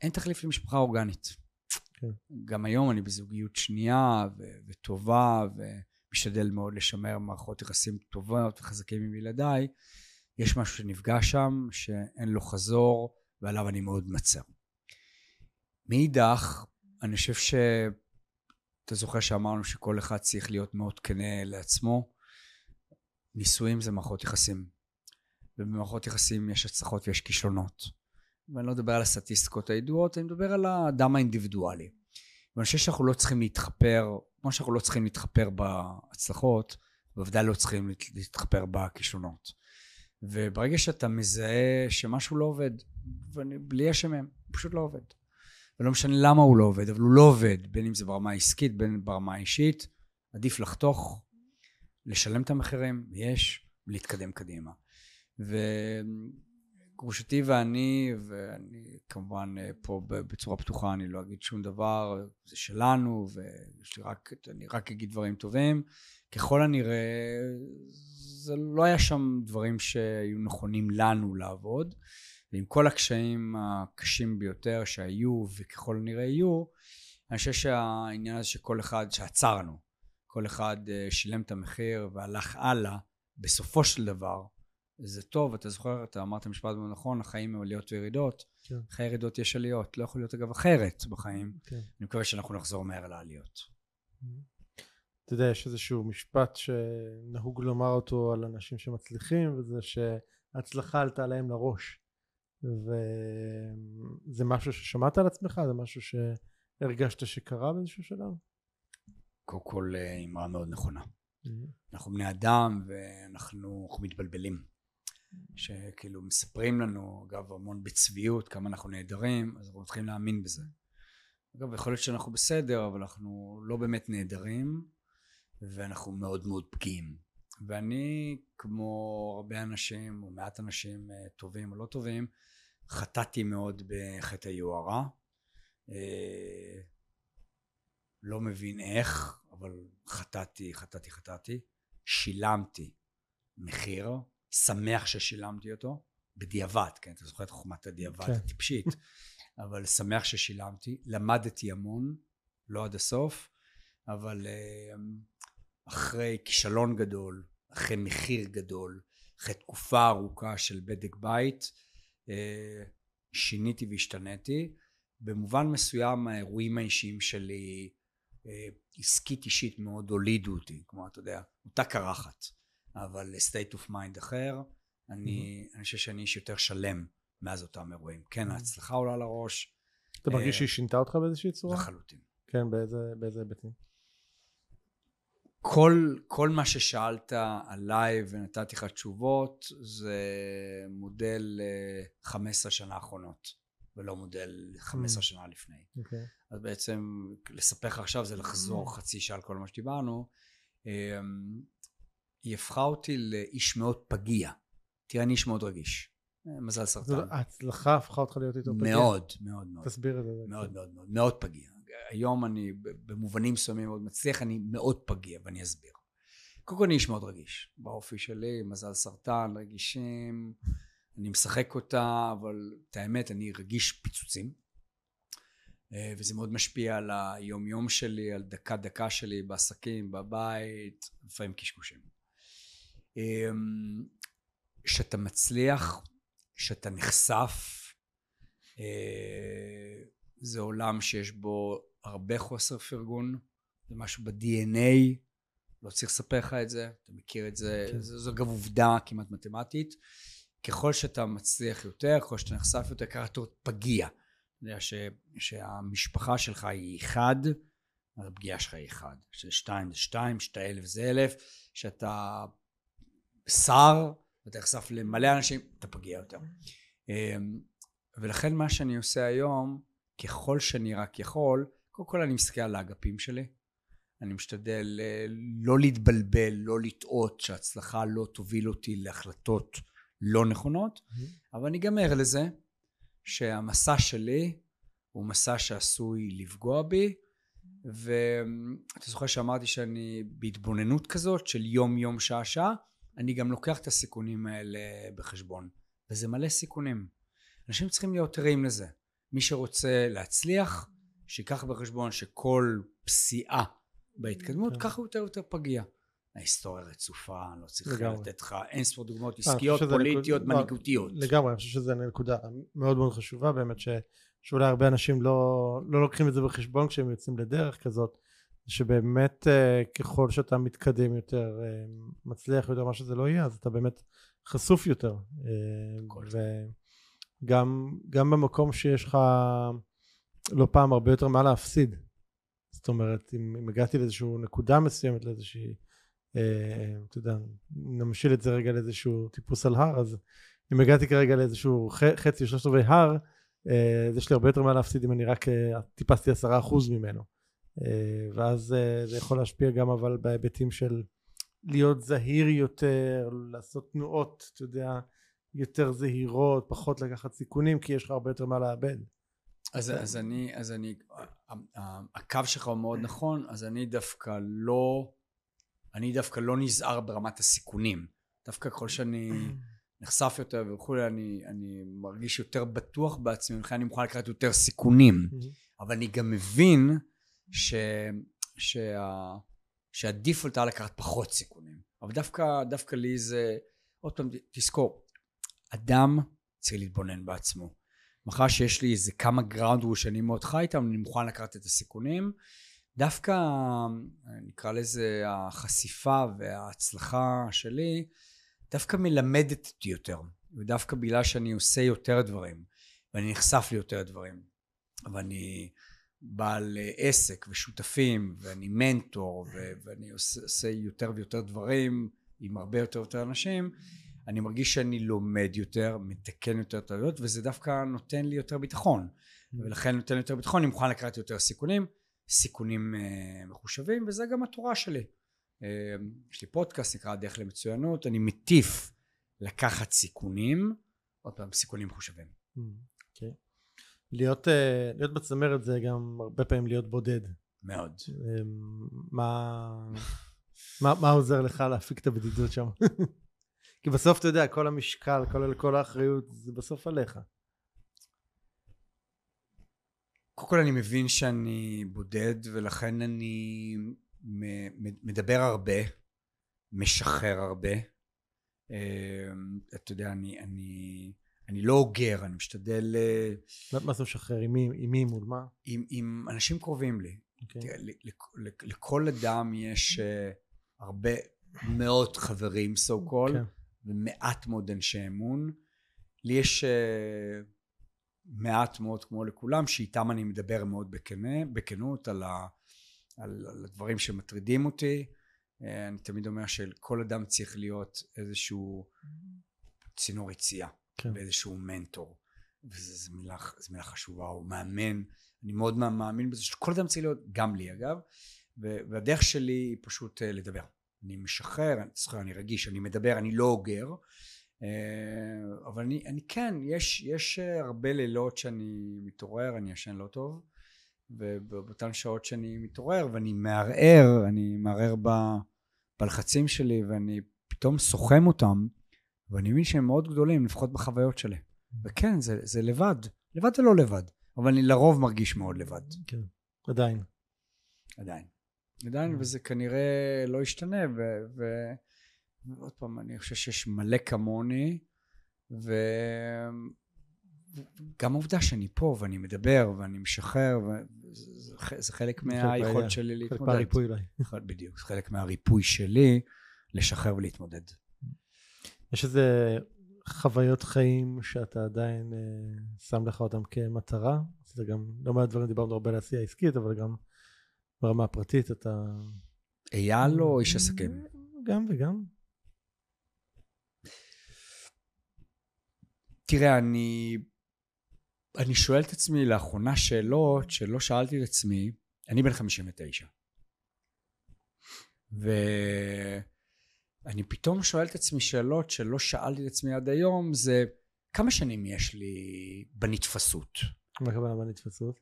אין תחליף למשפחה האורגנית. גם היום אני בזוגיות שנייה וטובה, ומשתדל מאוד לשמר מערכות יחסים טובות וחזקים עם ילדיי. יש משהו שנפגע שם שאין לו חזור, ועליו אני מאוד מצר. מאידך, אני חושב אתה זוכר שאמרנו שכל אחד צריך להיות מאוד כנה לעצמו. נישואים זה מערכות יחסים, ובמערכות יחסים יש הצלחות ויש כישלונות. ואני לא מדבר על הסטטיסטיקות הידועות, אני מדבר על האדם האינדיבידואלי. ואני חושב שאנחנו לא צריכים להתחפר, כמו שאנחנו לא צריכים להתחפר בהצלחות, בוודאי לא צריכים להתחפר בכישלונות. וברגע שאתה מזהה שמשהו לא עובד, בלי השמם, הוא פשוט לא עובד. ולא משנה למה הוא לא עובד, אבל הוא לא עובד, בין אם זה ברמה העסקית, בין ברמה האישית, עדיף לחתוך, לשלם את המחירים, יש, להתקדם קדימה. גרושתי ואני כמובן פה בצורה פתוחה, אני לא אגיד שום דבר, זה שלנו, ואני רק אגיד דברים טובים. ככל הנראה, זה לא היה שם דברים שהיו נכונים לנו לעבוד, ועם כל הקשיים הקשים ביותר שהיו, וככל הנראה יהיו, אני חושב שהעניין הזה שכל אחד, שעצרנו, כל אחד שילם את המחיר והלך הלאה, בסופו של דבר, זה טוב, אתה זוכר, אתה אמרת משפט מאוד נכון, החיים הם עליות וירידות, כן. חיי ירידות יש עליות, לא יכול להיות אגב אחרת בחיים, כן. אני מקווה שאנחנו נחזור מהר לעליות. אתה יודע, יש איזשהו משפט שנהוג לומר אותו על אנשים שמצליחים, וזה שההצלחה עלתה להם לראש, וזה משהו ששמעת על עצמך, זה משהו שהרגשת שקרה באיזשהו שלב? קודם כל אמרה מאוד נכונה, אנחנו בני אדם ואנחנו מתבלבלים, שכאילו מספרים לנו אגב המון בצביעות כמה אנחנו נהדרים, אז אנחנו מתחילים להאמין בזה. אגב יכול להיות שאנחנו בסדר, אבל אנחנו לא באמת נהדרים, ואנחנו מאוד מאוד פגיעים. ואני כמו הרבה אנשים או מעט אנשים טובים או לא טובים, חטאתי מאוד בחטא היוהרה, לא מבין איך, אבל חטאתי, שילמתי מחיר, שמח ששילמתי אותו, בדיעבד, כן, אתה זוכר את חוכמת הדיעבד הטיפשית, אבל שמח ששילמתי, למדתי המון, לא עד הסוף, אבל אחרי כישלון גדול, אחרי מחיר גדול, אחרי תקופה ארוכה של בדק בית, שיניתי והשתניתי, במובן מסוים האירועים האישיים שלי, עסקית אישית מאוד הולידו אותי, כמו אתה יודע, אותה קרחת, אבל state of mind אחר, אני חושב שאני איש יותר שלם מאז אותם אירועים. כן, ההצלחה עולה לראש. אתה מרגיש שהיא שינתה אותך באיזושהי צורה? לחלוטין. כן, באיזה היבטים? כל מה ששאלת עליי ונתתי לך תשובות, זה מודל 15 שנה האחרונות. ולא מודל 15 שנה לפני. אז בעצם לספר לך עכשיו זה לחזור חצי שעה על כל מה שדיברנו. היא הפכה אותי לאיש מאוד פגיע. תראה, אני איש מאוד רגיש. מזל סרטן. ההצלחה הפכה אותך להיות איתו פגיע? מאוד, מאוד, מאוד. תסביר את זה. מאוד, מאוד, מאוד פגיע. היום אני במובנים מסוימים מאוד מצליח, אני מאוד פגיע ואני אסביר. קודם כל אני איש מאוד רגיש. באופי שלי, מזל סרטן, רגישים. אני משחק אותה, אבל את האמת אני רגיש פיצוצים, וזה מאוד משפיע על היום יום שלי, על דקה דקה שלי בעסקים, בבית, לפעמים קשקושים. שאתה מצליח, שאתה נחשף, זה עולם שיש בו הרבה חוסר פרגון, זה משהו ב-DNA, לא צריך לספר לך את זה, אתה מכיר את זה, כן. זו גם עובדה כמעט מתמטית, ככל שאתה מצליח יותר, ככל שאתה נחשף יותר, ככה אתה פגיע. אתה יודע שהמשפחה שלך היא אחד, הפגיעה שלך היא אחד. ששתיים זה שתיים, 2,000 זה 1,000, שאתה שר, ואתה נחשף למלא אנשים, אתה פגיע יותר. ולכן מה שאני עושה היום, ככל שאני רק יכול, קודם כל אני מסתכל על האגפים שלי, אני משתדל לא להתבלבל, לא לטעות, שההצלחה לא תוביל אותי להחלטות לא נכונות, אבל אני גם אומר לזה שהמסע שלי הוא מסע שעשוי לפגוע בי, ואתה זוכר שאמרתי שאני בהתבוננות כזאת של יום יום שעה שעה, אני גם לוקח את הסיכונים האלה בחשבון, וזה מלא סיכונים. אנשים צריכים להיות ערים לזה. מי שרוצה להצליח, שיקח בחשבון שכל פסיעה בהתקדמות, ככה הוא יותר יותר פגיע. ההיסטוריה רצופה, אני לא צריך לתת לך אין ספור דוגמאות עסקיות, פוליטיות, מנהיגותיות. לגמרי, אני חושב שזה נקודה מאוד מאוד חשובה, באמת שאולי הרבה אנשים לא לוקחים את זה בחשבון כשהם יוצאים לדרך כזאת, שבאמת ככל שאתה מתקדם יותר, מצליח יותר מה שזה לא יהיה, אז אתה באמת חשוף יותר. וגם במקום שיש לך לא פעם הרבה יותר מה להפסיד, זאת אומרת, אם הגעתי לאיזושהי נקודה מסוימת, לאיזושהי, אתה יודע, נמשיל את זה רגע לאיזשהו טיפוס על הר, אז אם הגעתי כרגע לאיזשהו חצי, 3/4 הר, אז יש לי הרבה יותר מה להפסיד אם אני רק טיפסתי 10% ממנו. ואז זה יכול להשפיע גם אבל בהיבטים של להיות זהיר יותר, לעשות תנועות, אתה יודע, יותר זהירות, פחות לקחת סיכונים, כי יש לך הרבה יותר מה לאבד. אז אני, הקו שלך הוא מאוד נכון, אז אני דווקא לא נזהר ברמת הסיכונים. דווקא ככל שאני נחשף יותר וכולי, אני מרגיש יותר בטוח בעצמי, ולכן אני מוכן לקחת יותר סיכונים. אבל אני גם מבין שהדיפולט היה לקחת פחות סיכונים. אבל דווקא לי זה, עוד פעם תזכור, אדם צריך להתבונן בעצמו. מחר שיש לי איזה כמה גראונד רוש שאני מאוד חי איתם, אני מוכן לקחת את הסיכונים. דווקא נקרא לזה החשיפה וההצלחה שלי, דווקא מלמדת אותי יותר, ודווקא בגלל שאני עושה יותר דברים, ואני נחשף לי יותר דברים, ואני בעל עסק ושותפים, ואני מנטור, ואני עושה יותר ויותר דברים עם הרבה יותר ויותר אנשים, אני מרגיש שאני לומד יותר, מתקן יותר טעויות, וזה דווקא נותן לי יותר ביטחון, ולכן נותן לי יותר ביטחון, אני מוכן לקחת יותר סיכונים מחושבים, וזה גם התורה שלי. יש לי פודקאסט נקרא דרך למצוינות, אני מטיף לקחת סיכונים, עוד פעם סיכונים מחושבים. אוקיי. להיות בצמרת זה גם הרבה פעמים להיות בודד. מאוד. מה עוזר לך להפיק את הבדידות שם? כי בסוף אתה יודע, כל המשקל, כל האחריות, זה בסוף עליך. קודם כל אני מבין שאני בודד, ולכן אני מדבר הרבה, משחרר הרבה. אתה יודע, אני לא אוגר, אני משתדל... מה זה משחרר? עם מי מול מה? עם אנשים קרובים לי. לכל אדם יש הרבה מאות חברים, so called, ומעט מאוד אנשי אמון. לי יש... מעט מאוד כמו לכולם, שאיתם אני מדבר מאוד בכנות על הדברים שמטרידים אותי. אני תמיד אומר שכל אדם צריך להיות איזשהו צינור יציאה, ואיזשהו מנטור, וזו מילה חשובה, הוא מאמן. אני מאוד מאמין בזה שכל אדם צריך להיות, גם לי אגב, והדרך שלי היא פשוט לדבר. אני משחרר, אני רגיש, אני מדבר, אני לא אוגר, אבל אני כן, יש הרבה לילות שאני מתעורר, אני ישן לא טוב, ובאותן שעות שאני מתעורר ואני מערער, אני מערער בלחצים שלי, ואני פתאום סוכם אותם, ואני מבין שהם מאוד גדולים, לפחות בחוויות שלי. וכן, זה לבד, לבד או לא לבד, אבל אני לרוב מרגיש מאוד לבד. כן, עדיין, וזה כנראה לא ישתנה, ועוד פעם אני חושב שיש מלא כמוני, וגם העובדה שאני פה ואני מדבר ואני משחרר, זה חלק מהיכולת שלי להתמודד. חלק מהריפוי אולי. בדיוק, זה חלק מהריפוי שלי לשחרר ולהתמודד. יש איזה חוויות חיים שאתה עדיין שם לך אותם כמטרה? זה גם, לא מהדברים דיברנו הרבה על העשייה העסקית, אבל גם ברמה הפרטית אתה... אייל או איש עסקים? גם וגם. תראה, אני שואל את עצמי לאחרונה שאלות שלא שאלתי את עצמי. אני בן 59. ואני פתאום שואל את עצמי שאלות שלא שאלתי את עצמי עד היום, זה כמה שנים יש לי בנתפסות? מה הכוונה בנתפסות?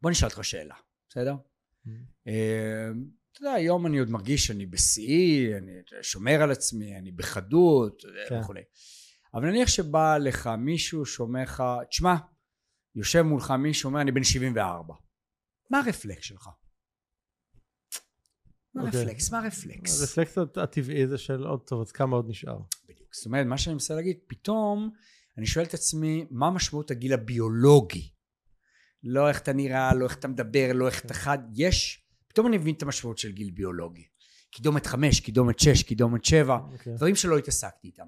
בוא נשאל אותך שאלה, בסדר? אתה יודע, היום אני עוד מרגיש שאני בשיאי, אני שומר על עצמי, אני בחדות וכו'. אבל נניח שבא לך מישהו שאומר לך, תשמע, יושב מולך מישהו אומר, אני בן 74. מה הרפלקס שלך? מה הרפלקס? מה הרפלקס? הרפלקס הטבעי זה של עוד טוב, אז כמה עוד נשאר? בדיוק. זאת אומרת, מה שאני מנסה להגיד, פתאום אני שואל את עצמי, מה משמעות הגיל הביולוגי? לא איך אתה נראה, לא איך אתה מדבר, לא איך אתה חד, יש, פתאום אני מבין את המשמעות של גיל ביולוגי. קידומת 5, קידומת 6, קידומת 7, דברים שלא התעסקתי איתם.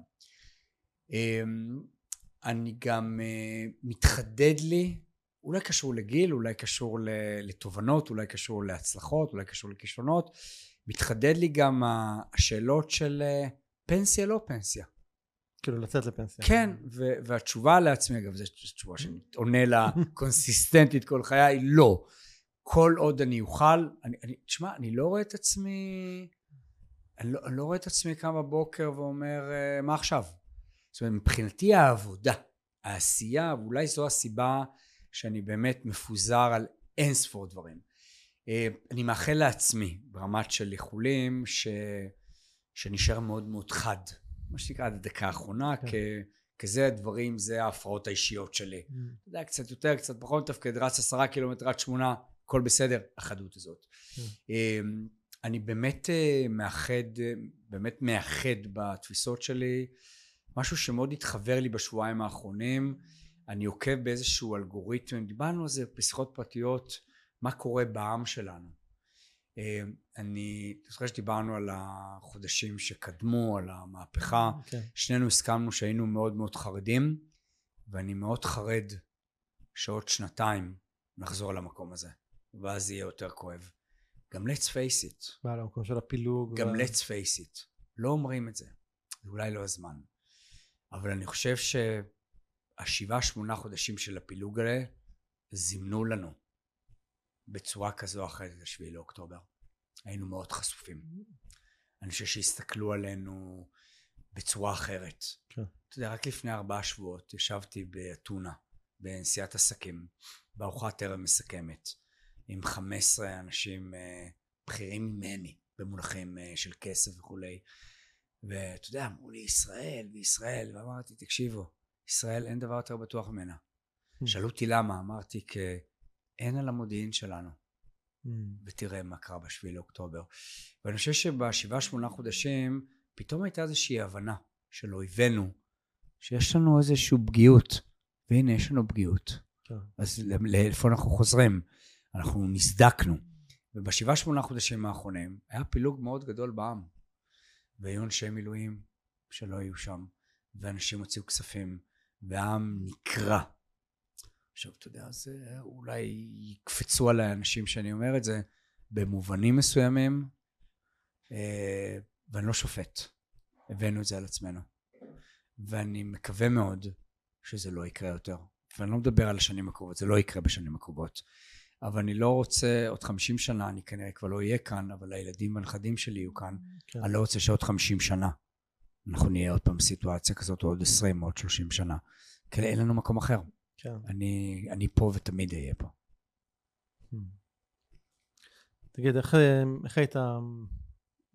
אני גם מתחדד לי, אולי קשור לגיל, אולי קשור לתובנות, אולי קשור להצלחות, אולי קשור לכישלונות, מתחדד לי גם השאלות של פנסיה, לא פנסיה. כאילו לצאת לפנסיה. כן, והתשובה לעצמי, אגב, זו תשובה שאני עונה לה קונסיסטנטית כל חיי, לא. כל עוד אני אוכל, תשמע, אני לא רואה את עצמי, אני לא רואה את עצמי קם בבוקר ואומר, מה עכשיו? זאת אומרת, מבחינתי העבודה, העשייה, ואולי זו הסיבה שאני באמת מפוזר על אין ספור דברים. אני מאחל לעצמי, ברמת של איחולים, שנשאר מאוד מאוד חד. מה שנקרא עד הדקה האחרונה, כזה הדברים, זה ההפרעות האישיות שלי. אתה יודע, קצת יותר, קצת פחות, תפקד רץ 10 קילומטר, עד 8, הכל בסדר, החדות הזאת. אני באמת מאחד בתפיסות שלי, משהו שמאוד התחבר לי בשבועיים האחרונים, אני עוקב באיזשהו אלגוריתם, דיברנו על זה בשיחות פרטיות, מה קורה בעם שלנו. אני זוכר שדיברנו על החודשים שקדמו, על המהפכה, שנינו הסכמנו שהיינו מאוד מאוד חרדים, ואני מאוד חרד שעוד 2 נחזור למקום הזה, ואז יהיה יותר כואב. גם let's face it. מה, למקום של הפילוג? גם let's face it. לא אומרים את זה, זה אולי לא הזמן. אבל אני חושב שה7-8 חודשים של הפילוג האלה זימנו לנו בצורה כזו אחרת את 7 באוקטובר. היינו מאוד חשופים. אני חושב שהסתכלו עלינו בצורה אחרת. אתה יודע, רק לפני 4 שבועות ישבתי באתונה, בנסיעת עסקים, בארוחת ערב מסכמת, עם 15 אנשים בכירים ממני, במונחים של כסף וכולי. ואתה יודע, אמרו לי ישראל וישראל, ואמרתי תקשיבו, ישראל אין דבר יותר בטוח ממנה. שאלו אותי למה, אמרתי אין על המודיעין שלנו, ותראה מה קרה ב7 באוקטובר. ואני חושב שב7-8 חודשים פתאום הייתה איזושהי הבנה של אויבינו, שיש לנו איזושהי פגיעות, והנה יש לנו פגיעות, אז לאיפה אנחנו חוזרים? אנחנו נסדקנו. וב7-8 חודשים האחרונים היה פילוג מאוד גדול בעם, והיו אנשי מילואים שלא היו שם, ואנשים הוציאו כספים, והעם נקרא. עכשיו אתה יודע, זה אולי יקפצו על האנשים שאני אומר את זה, במובנים מסוימים, ואני לא שופט, הבאנו את זה על עצמנו, ואני מקווה מאוד שזה לא יקרה יותר, ואני לא מדבר על השנים הקרובות, זה לא יקרה בשנים הקרובות, אבל אני לא רוצה, עוד 50 שנה אני כנראה כבר לא יהיה כאן, אבל הילדים והנכדים שלי יהיו כאן, אני לא רוצה שעוד 50 שנה אנחנו נהיה עוד פעם סיטואציה כזאת, עוד 20 או עוד 30 שנה, כי אין לנו מקום אחר. אני פה ותמיד אהיה פה. תגיד, איך היית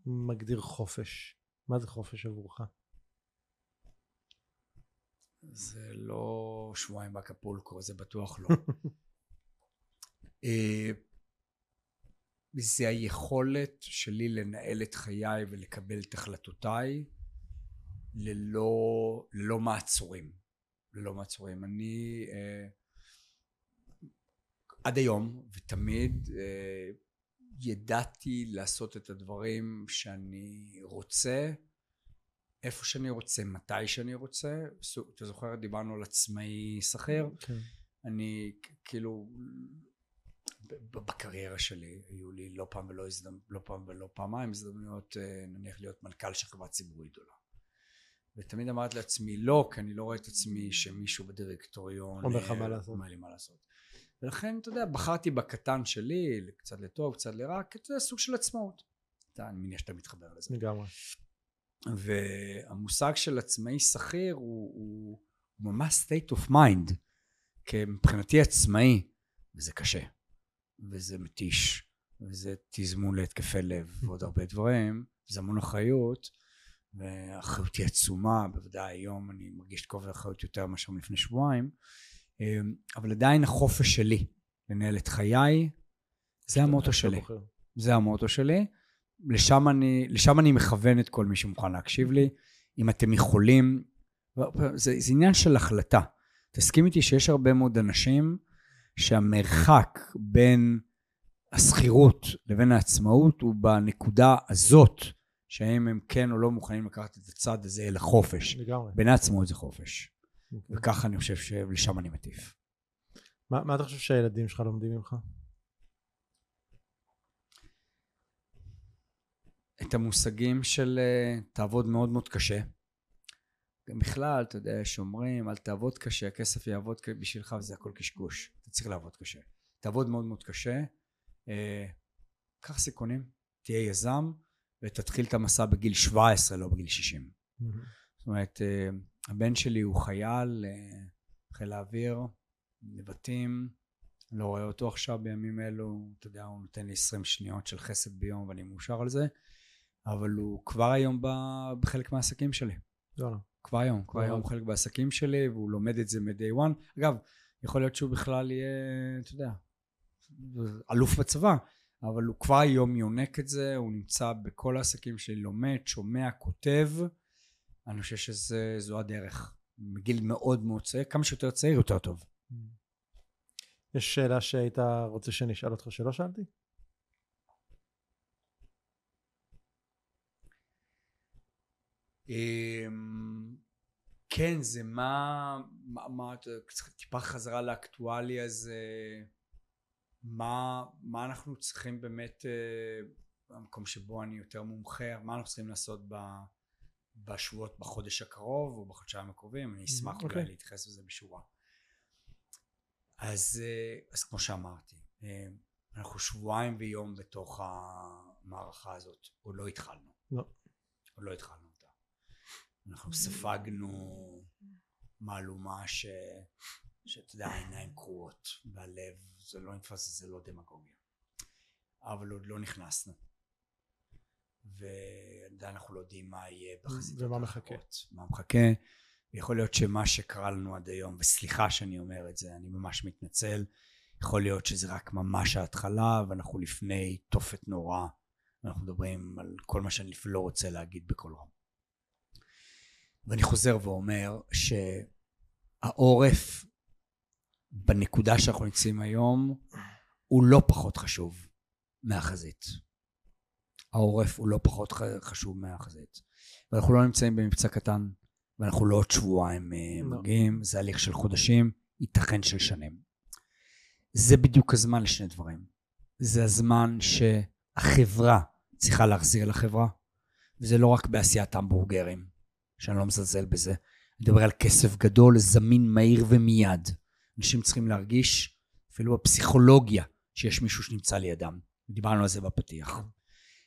מגדיר חופש? מה זה חופש עבורך? זה לא 2 בקפולקו, זה בטוח לא. זה היכולת שלי לנהל את חיי ולקבל את החלטותיי ללא מעצורים. ללא מעצורים. אני עד היום ותמיד ידעתי לעשות את הדברים שאני רוצה, איפה שאני רוצה, מתי שאני רוצה. אתה זוכר, דיברנו על עצמאי שכיר. אני כאילו בקריירה שלי היו לי לא פעם ולא פעמיים הזדמנויות, נניח להיות מנכ"ל של חברה ציבורית גדולה, ותמיד אמרתי לעצמי לא, כי אני לא רואה את עצמי שמישהו בדירקטוריון אומר לי מה לעשות. ולכן אתה יודע בחרתי בקטן שלי, קצת לטוב קצת לרע, זה סוג של עצמאות, אתה, אני מניע שאתה מתחבר לזה לגמרי. והמושג של עצמאי שכיר הוא ממש state of mind, כי מבחינתי עצמאי וזה קשה וזה מתיש וזה תזמון להתקפי לב ועוד הרבה דברים, זה המון אחריות, והאחריות היא עצומה, בוודאי היום אני מרגיש את כובד האחריות יותר מאשר לפני שבועיים, אבל עדיין החופש שלי לנהל את חיי, זה המוטו שלי, זה המוטו שלי, לשם אני מכוון את כל מי שמוכן להקשיב לי. אם אתם יכולים, זה עניין של החלטה, תסכים איתי שיש הרבה מאוד אנשים שהמרחק בין הסחירות לבין העצמאות הוא בנקודה הזאת, שהם הם כן או לא מוכנים לקחת את הצד הזה אל החופש. לגמרי. בין העצמאות זה חופש. Okay. וככה אני חושב שלשם אני מטיף. מה אתה חושב שהילדים שלך לומדים ממך? את המושגים של תעבוד מאוד מאוד קשה. גם בכלל, אתה יודע, שאומרים, אל תעבוד קשה, הכסף יעבוד בשבילך, וזה הכל קשקוש. אתה צריך לעבוד קשה. תעבוד מאוד מאוד קשה, קח סיכונים, תהיה יזם, ותתחיל את המסע בגיל 17, לא בגיל 60. Mm-hmm. זאת אומרת, הבן שלי הוא חייל, חיל האוויר, נבטים, לא רואה אותו עכשיו בימים אלו, אתה יודע, הוא נותן לי 20 שניות של חסד ביום, ואני מאושר על זה, אבל הוא כבר היום בחלק מהעסקים שלי. לא. כבר היום הוא חלק בעסקים שלי, והוא לומד את זה מ-day one. אגב, יכול להיות שהוא בכלל יהיה, אתה יודע, אלוף בצבא, אבל הוא כבר היום יונק את זה, הוא נמצא בכל העסקים שלי, לומד, שומע, כותב. אני חושב שזו הדרך, מגיל מאוד מאוד צעיר, כמה שיותר צעיר יותר טוב. יש שאלה שהיית רוצה שנשאל אותך שלא שאלתי? כן, זה מה טיפה חזרה לאקטואלי, אז מה אנחנו צריכים באמת, במקום שבו אני יותר מומחה, מה אנחנו צריכים לעשות בשבועות, בחודש הקרוב או בחודשיים הקרובים, אני אשמח אולי להתייחס לזה בשורה. אז כמו שאמרתי, אנחנו שבועיים ויום בתוך המערכה הזאת, עוד לא התחלנו. עוד לא התחלנו אותה. אנחנו ספגנו מהלומה שאתה יודע, העיניים קרועות והלב, זה לא נתפס, זה לא דמגוגיה, אבל עוד לא נכנסנו, ואנחנו לא יודעים מה יהיה בחזיתות האחרות, מה מחכה. יכול להיות שמה שקרה לנו עד היום, וסליחה שאני אומר את זה, אני ממש מתנצל, יכול להיות שזה רק ממש ההתחלה, ואנחנו לפני תופת נורא, ואנחנו מדברים על כל מה שאני לא רוצה להגיד בכל רום. ואני חוזר ואומר שהעורף בנקודה שאנחנו נמצאים היום הוא לא פחות חשוב מהחזית. העורף הוא לא פחות חשוב מהחזית, ואנחנו לא נמצאים במבצע קטן, ואנחנו לא עוד שבועיים מגיעים, זה הליך של חודשים, ייתכן של שנים. זה בדיוק הזמן לשני דברים. זה הזמן שהחברה צריכה להחזיר לחברה, וזה לא רק בעשיית המבורגרים, שאני לא מזלזל בזה. אני מדבר על כסף גדול, זמין, מהיר ומיד. אנשים צריכים להרגיש, אפילו בפסיכולוגיה, שיש מישהו שנמצא לידם. דיברנו על זה בפתיח.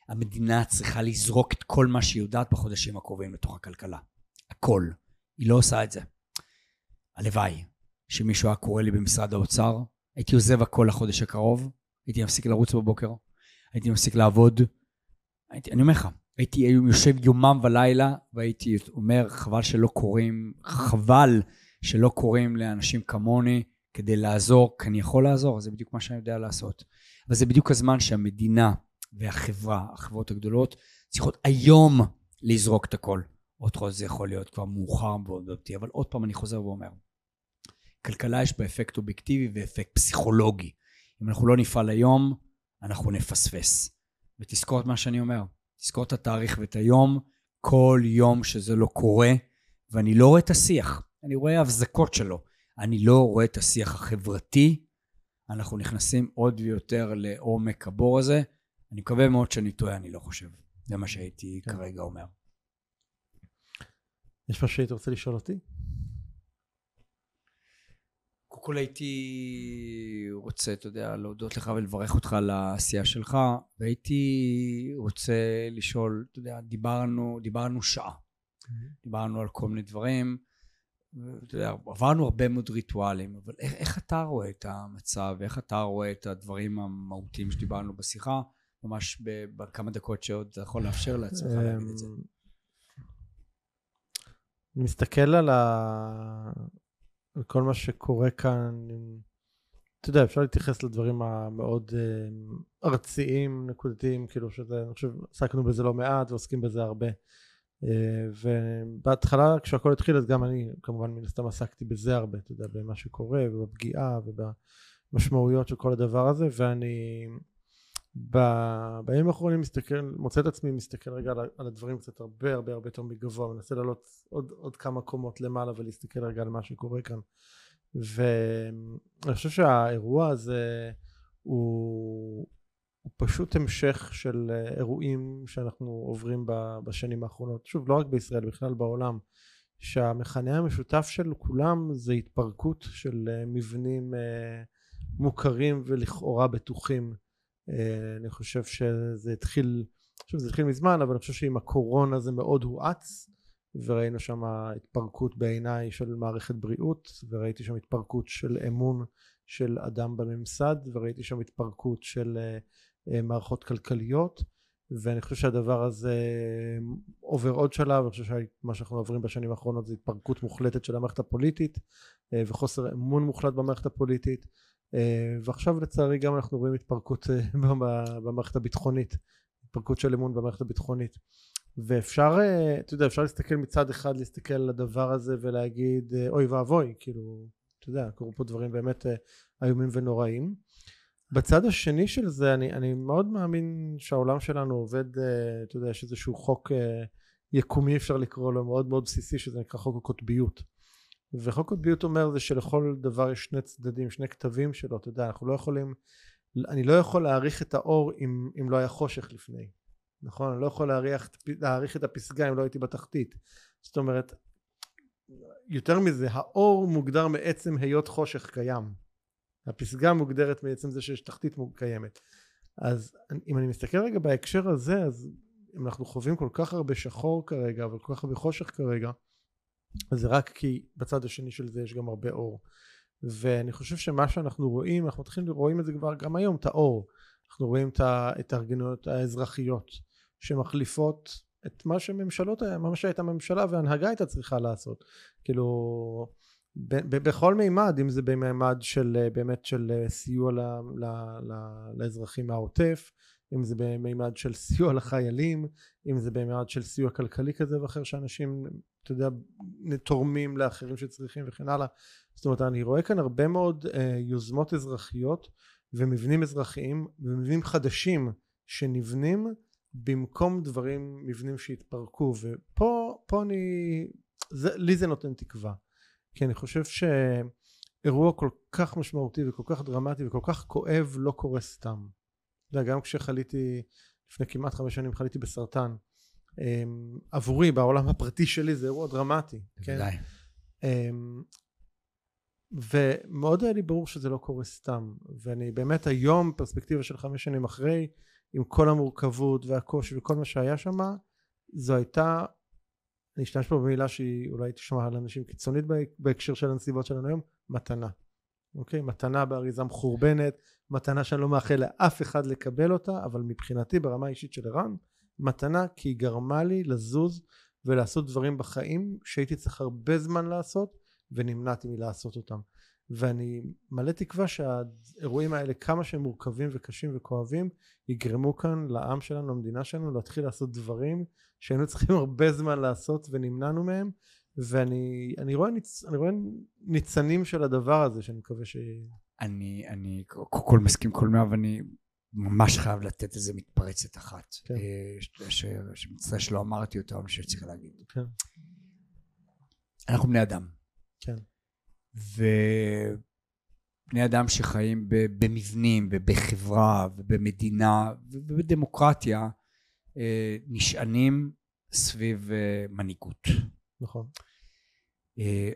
המדינה צריכה לזרוק את כל מה שהיא יודעת בחודשים הקרובים לתוך הכלכלה. הכל. היא לא עושה את זה. הלוואי שמישהו היה קורא לי במשרד האוצר, הייתי עוזב הכל לחודש הקרוב, הייתי מפסיק לרוץ בבוקר, הייתי מפסיק לעבוד. אני אומר לך, הייתי יושב יומם ולילה, והייתי אומר, חבל שלא קוראים לאנשים כמוני כדי לעזור, כי אני יכול לעזור, זה בדיוק מה שאני יודע לעשות. אבל זה בדיוק הזמן שהמדינה והחברה, החברות הגדולות, צריכות היום לזרוק את הכל. עוד חודש זה יכול להיות כבר מאוחר ועוד אותי, אבל עוד פעם אני חוזר ואומר, כלכלה יש בה אפקט אובייקטיבי ואפקט פסיכולוגי. אם אנחנו לא נפעל היום, אנחנו נפספס. ותזכור את מה שאני אומר, תזכור את התאריך ואת היום, כל יום שזה לא קורה, ואני לא רואה את השיח, אני רואה ההבזקות שלו, אני לא רואה את השיח החברתי, אנחנו נכנסים עוד ויותר לעומק הבור הזה, אני מקווה מאוד שאני טועה, אני לא חושב, זה מה שהייתי כרגע אומר. יש מה שהיית רוצה לשאול אותי? הכול הייתי רוצה, אתה יודע, להודות לך ולברך אותך על העשייה שלך, והייתי רוצה לשאול, אתה יודע, דיברנו שעה, דיברנו על כל מיני דברים, אתה יודע, עברנו הרבה מאוד ריטואלים, אבל איך אתה רואה את המצב, איך אתה רואה את הדברים המהותיים שדיברנו בשיחה, ממש בכמה דקות שעוד אתה יכול לאפשר לעצמך להגיד את זה? אני מסתכל על כל מה שקורה כאן, אתה יודע, אפשר להתייחס לדברים המאוד ארציים, נקודתיים, כאילו שזה, אני חושב, עסקנו בזה לא מעט ועוסקים בזה הרבה. ובהתחלה, כשהכל התחיל, אז גם אני, כמובן, מן הסתם עסקתי בזה הרבה, אתה יודע, במה שקורה, ובפגיעה, ובמשמעויות של כל הדבר הזה, ואני בימים האחרונים מוצא את עצמי, מסתכל רגע על הדברים קצת הרבה יותר מגבוה, מנסה לעלות עוד כמה קומות למעלה ולהסתכל רגע על מה שקורה כאן. ואני חושב שהאירוע הזה הוא פשוט המשך של אירועים שאנחנו עוברים בשנים האחרונות, שוב, לא רק בישראל, בכלל בעולם, שהמכנה המשותף של כולם זה התפרקות של מבנים מוכרים ולכאורה בטוחים. אני חושב שזה התחיל מזמן, אבל אני חושב שעם הקורונה זה מאוד הואץ, וראינו שם התפרקות בעיניי של מערכת בריאות, וראיתי שם התפרקות של אמון של אדם בממסד, וראיתי שם התפרקות של מערכות כלכליות, ואני חושב שהדבר הזה עובר עוד שלב. אני חושב שמה שאנחנו עוברים בשנים האחרונות זה התפרקות מוחלטת של המערכת הפוליטית, וחוסר אמון מוחלט במערכת הפוליטית, ועכשיו לצערי גם אנחנו רואים התפרקות במערכת הביטחונית, התפרקות של אמון במערכת הביטחונית. ואפשר, אתה יודע, אפשר להסתכל מצד אחד, להסתכל על הדבר הזה ולהגיד אוי ואבוי, כאילו, אתה יודע, קוראו פה דברים באמת איומים ונוראים. בצד השני של זה, אני מאוד מאמין שהעולם שלנו עובד, אתה יודע, יש איזשהו חוק יקומי, אפשר לקרוא לו, מאוד מאוד בסיסי, שזה נקרא חוק הקוטביות. וחוק הקוטביות אומר זה שלכל דבר יש שני צדדים, שני כתבים שלו, אתה יודע, אנחנו לא יכולים, אני לא יכול להאריך את האור אם לא היה חושך לפני, נכון? אני לא יכול להאריך את הפסגה אם לא הייתי בתחתית. זאת אומרת, יותר מזה, האור מוגדר מעצם היות חושך קיים, הפסגה מוגדרת מעצם זה שיש תחתית קיימת. אז אם אני מסתכל רגע בהקשר הזה, אז אם אנחנו חווים כל כך הרבה שחור כרגע, אבל כל כך הרבה חושך כרגע, זה רק כי בצד השני של זה יש גם הרבה אור. ואני חושב שמה שאנחנו רואים, אנחנו מתחילים לראות את זה כבר גם היום, את האור. אנחנו רואים את הארגניות האזרחיות שמחליפות את מה שממשלות, מה שהייתה ממשלה והנהגה הייתה צריכה לעשות, כאילו בכל מימד, אם זה במימד של באמת של סיוע לאזרחים מהעוטף, אם זה במימד של סיוע לחיילים, אם זה במימד של סיוע כלכלי כזה ואחר שאנשים, אתה יודע, תורמים לאחרים שצריכים וכן הלאה. זאת אומרת, אני רואה כאן הרבה מאוד יוזמות אזרחיות ומבנים אזרחיים ומבנים חדשים שנבנים במקום מבנים שהתפרקו, ופה לי זה נותן תקווה, כי אני חושב שאירוע כל כך משמעותי וכל כך דרמטי וכל כך כואב לא קורה סתם. גם כשחליתי לפני כמעט 5 שנים חליתי בסרטן, עבורי בעולם הפרטי שלי זה אירוע דרמטי, כן? ומאוד היה לי ברור שזה לא קורה סתם, ואני באמת היום פרספקטיבה של 5 שנים אחרי, עם כל המורכבות והקושי וכל מה שהיה שם, זו הייתה, אני אשתמש פה במילה שהיא אולי תשמע על אנשים קיצונית בהקשר של הנסיבות שלנו היום, מתנה. אוקיי? מתנה באריזה מחורבנת, מתנה שאני לא מאחל לאף אחד לקבל אותה, אבל מבחינתי ברמה האישית של ערן, מתנה, כי היא גרמה לי לזוז ולעשות דברים בחיים שהייתי צריך הרבה זמן לעשות ונמנעתי מלעשות אותם. ואני מלא תקווה שהאירועים האלה, כמה שהם מורכבים וקשים וכואבים, יגרמו כאן לעם שלנו, למדינה שלנו, להתחיל לעשות דברים שהיינו צריכים הרבה זמן לעשות ונמנענו מהם. ואני רואה ניצנים של הדבר הזה שאני מקווה אני כל מסכים כל מה, ואני ממש חייב לתת איזה מתפרצת אחת שמצטער שלא אמרתי אותה, אבל שצריך להגיד. אנחנו בני אדם, ובני אדם שחיים במבנים ובחברה ובמדינה ובדמוקרטיה נשענים סביב מנהיגות, נכון?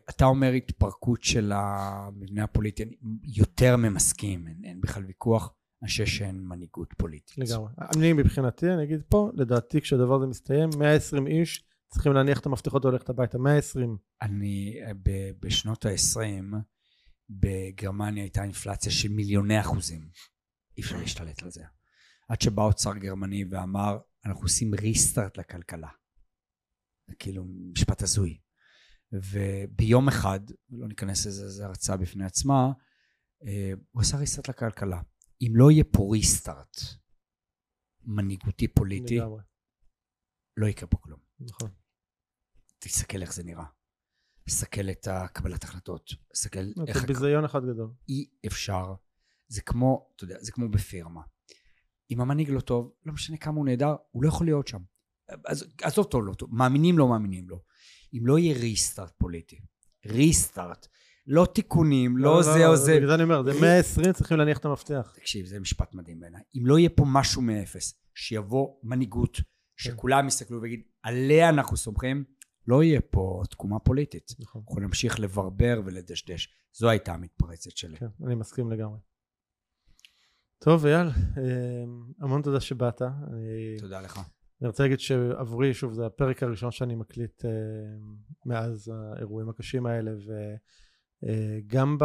אתה אומר התפרקות של המבנה הפוליטי, יותר ממסכים, אין בכלל ויכוח, אנשי שאין מנהיגות פוליטית. לגמרי. אני מבחינתי, אני אגיד פה, לדעתי כשהדבר הזה מסתיים, 120 איש צריכים להניח את המפתחות והולכת הביתה, 120. אני, בשנות ה-20, בגרמניה הייתה אינפלציה של מיליוני אחוזים. אי אפשר להשתלט על זה. עד שבא אוצר גרמני ואמר, אנחנו עושים ריסטארט לכלכלה. כאילו משפט הזוי. וביום אחד, לא ניכנס לזה, זה הרצאה בפני עצמה, הוא עשה ריסטארט לכלכלה. אם לא יהיה פה ריסטארט, מנהיגותי פוליטי, לגמרי. לא יקרה פה כלום. נכון. תסתכל איך זה נראה. תסתכל את הקבלת החלטות. תסתכל איך... זה בזיון אחד גדול. אי אפשר. זה כמו, אתה יודע, זה כמו בפירמה. אם המנהיג לא טוב, לא משנה כמה הוא נהדר, הוא לא יכול להיות שם. אז לא טוב, לא טוב. מאמינים לו, מאמינים לו. אם לא יהיה ריסטארט פוליטי. ריסטארט. לא תיקונים, לא זה או זה. בגלל אני אומר, זה 120 צריכים להניח את המפתח. תקשיב, זה משפט מדהים בעיניי. אם לא יהיה פה משהו מאפס, שיבוא מנהיגות, שכולם יסתכלו ויגיד, עליה אנחנו סומכים, לא יהיה פה תקומה פוליטית. אנחנו נמשיך לברבר ולדשדש. זו הייתה המתפרצת שלי. אני מסכים לגמרי. טוב, אייל, המון תודה שבאת. תודה לך. אני רוצה להגיד שעבורי, שוב, זה הפרק הראשון שאני מקליט מאז האירועים הקשים האלה, וגם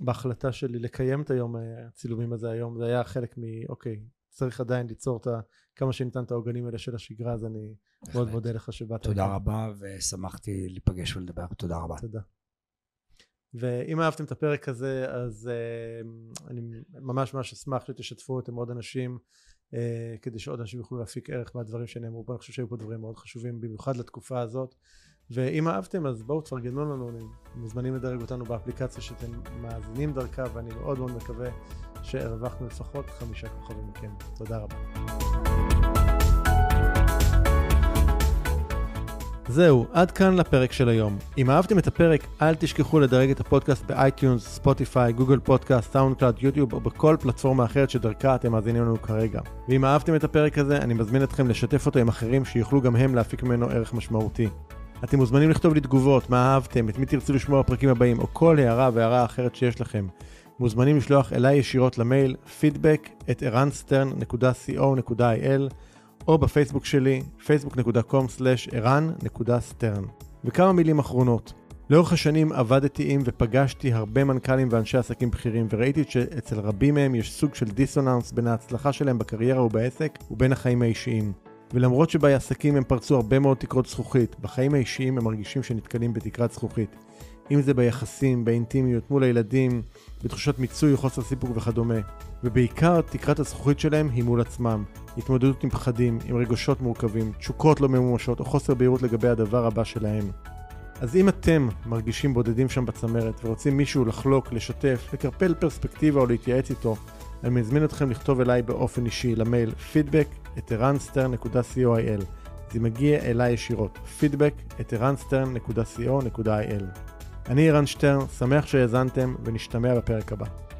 בהחלטה שלי לקיים את היום, הצילומים הזה היום, זה היה חלק אוקיי, צריך עדיין ליצור כמה שניתן את העוגנים האלה של השגרה, אז אני מאוד מודה לך שבאת. תודה רבה, ושמחתי להיפגש ולדבר. תודה רבה. תודה. ואם אהבתם את הפרק הזה, אז אני ממש אשמח שתשתפו אותם עוד אנשים, כדי שעוד אנשים יוכלו להפיק ערך מהדברים שנאמרו פה. אני חושב שהיו פה דברים מאוד חשובים, במיוחד לתקופה הזאת. ואם אהבתם, אז בואו תפרגנו לנו, מוזמנים לדרג אותנו באפליקציה שאתם מאזינים דרכה, ואני מאוד מקווה שהרווחנו לפחות 5 כוכבים מכם. תודה רבה. זהו, עד כאן לפרק של היום. אם אהבתם את הפרק, אל תשכחו לדרג את הפודקאסט באייטיונס, ספוטיפיי, גוגל פודקאסט, סאונדקלאד, יוטיוב, או בכל פלטפורמה אחרת שדרכה אתם מאזינים לנו כרגע. ואם אהבתם את הפרק הזה, אני מזמין אתכם לשתף אותו עם אחרים שיוכלו גם הם להפיק ממנו ערך משמעותי. אתם מוזמנים לכתוב לי תגובות, מה אהבתם, את מי תרצו לשמוע בפרקים הבאים, או כל הערה אחרת שיש לכם. מוזמנים לשלוח אליי ישירות למייל feedback@eranstern.co.il או בפייסבוק שלי, facebook.com/eran.stern. וכמה מילים אחרונות. לאורך השנים עבדתי עם ופגשתי הרבה מנכ"לים ואנשי עסקים בכירים, וראיתי שאצל רבים מהם יש סוג של דיסוננס בין ההצלחה שלהם בקריירה ובעסק ובין החיים האישיים. ולמרות שבעסקים הם פרצו הרבה מאוד תקרות זכוכית, בחיים האישיים הם מרגישים שנתקלים בתקרת זכוכית. אם זה ביחסים, באינטימיות, מול הילדים, בתחושת מיצוי, חוסר סיפוק וכדומה. ובעיקר, תקרת הזכוכית שלהם היא מול עצמם. התמודדות עם פחדים, עם רגשות מורכבים, תשוקות לא ממומשות או חוסר בהירות לגבי הדבר הבא שלהם. אז אם אתם מרגישים בודדים שם בצמרת ורוצים מישהו לחלוק, לשתף, לקרפל פרספקטיבה או להתייעץ איתו, אני מזמין אתכם לכתוב אליי באופן אישי למייל feedback@eranstern.co.il. זה מגיע אליי ישירות, feedback@eranstern.co.il. אני ערן שטרן, שמח שהאזנתם ונשתמע בפרק הבא.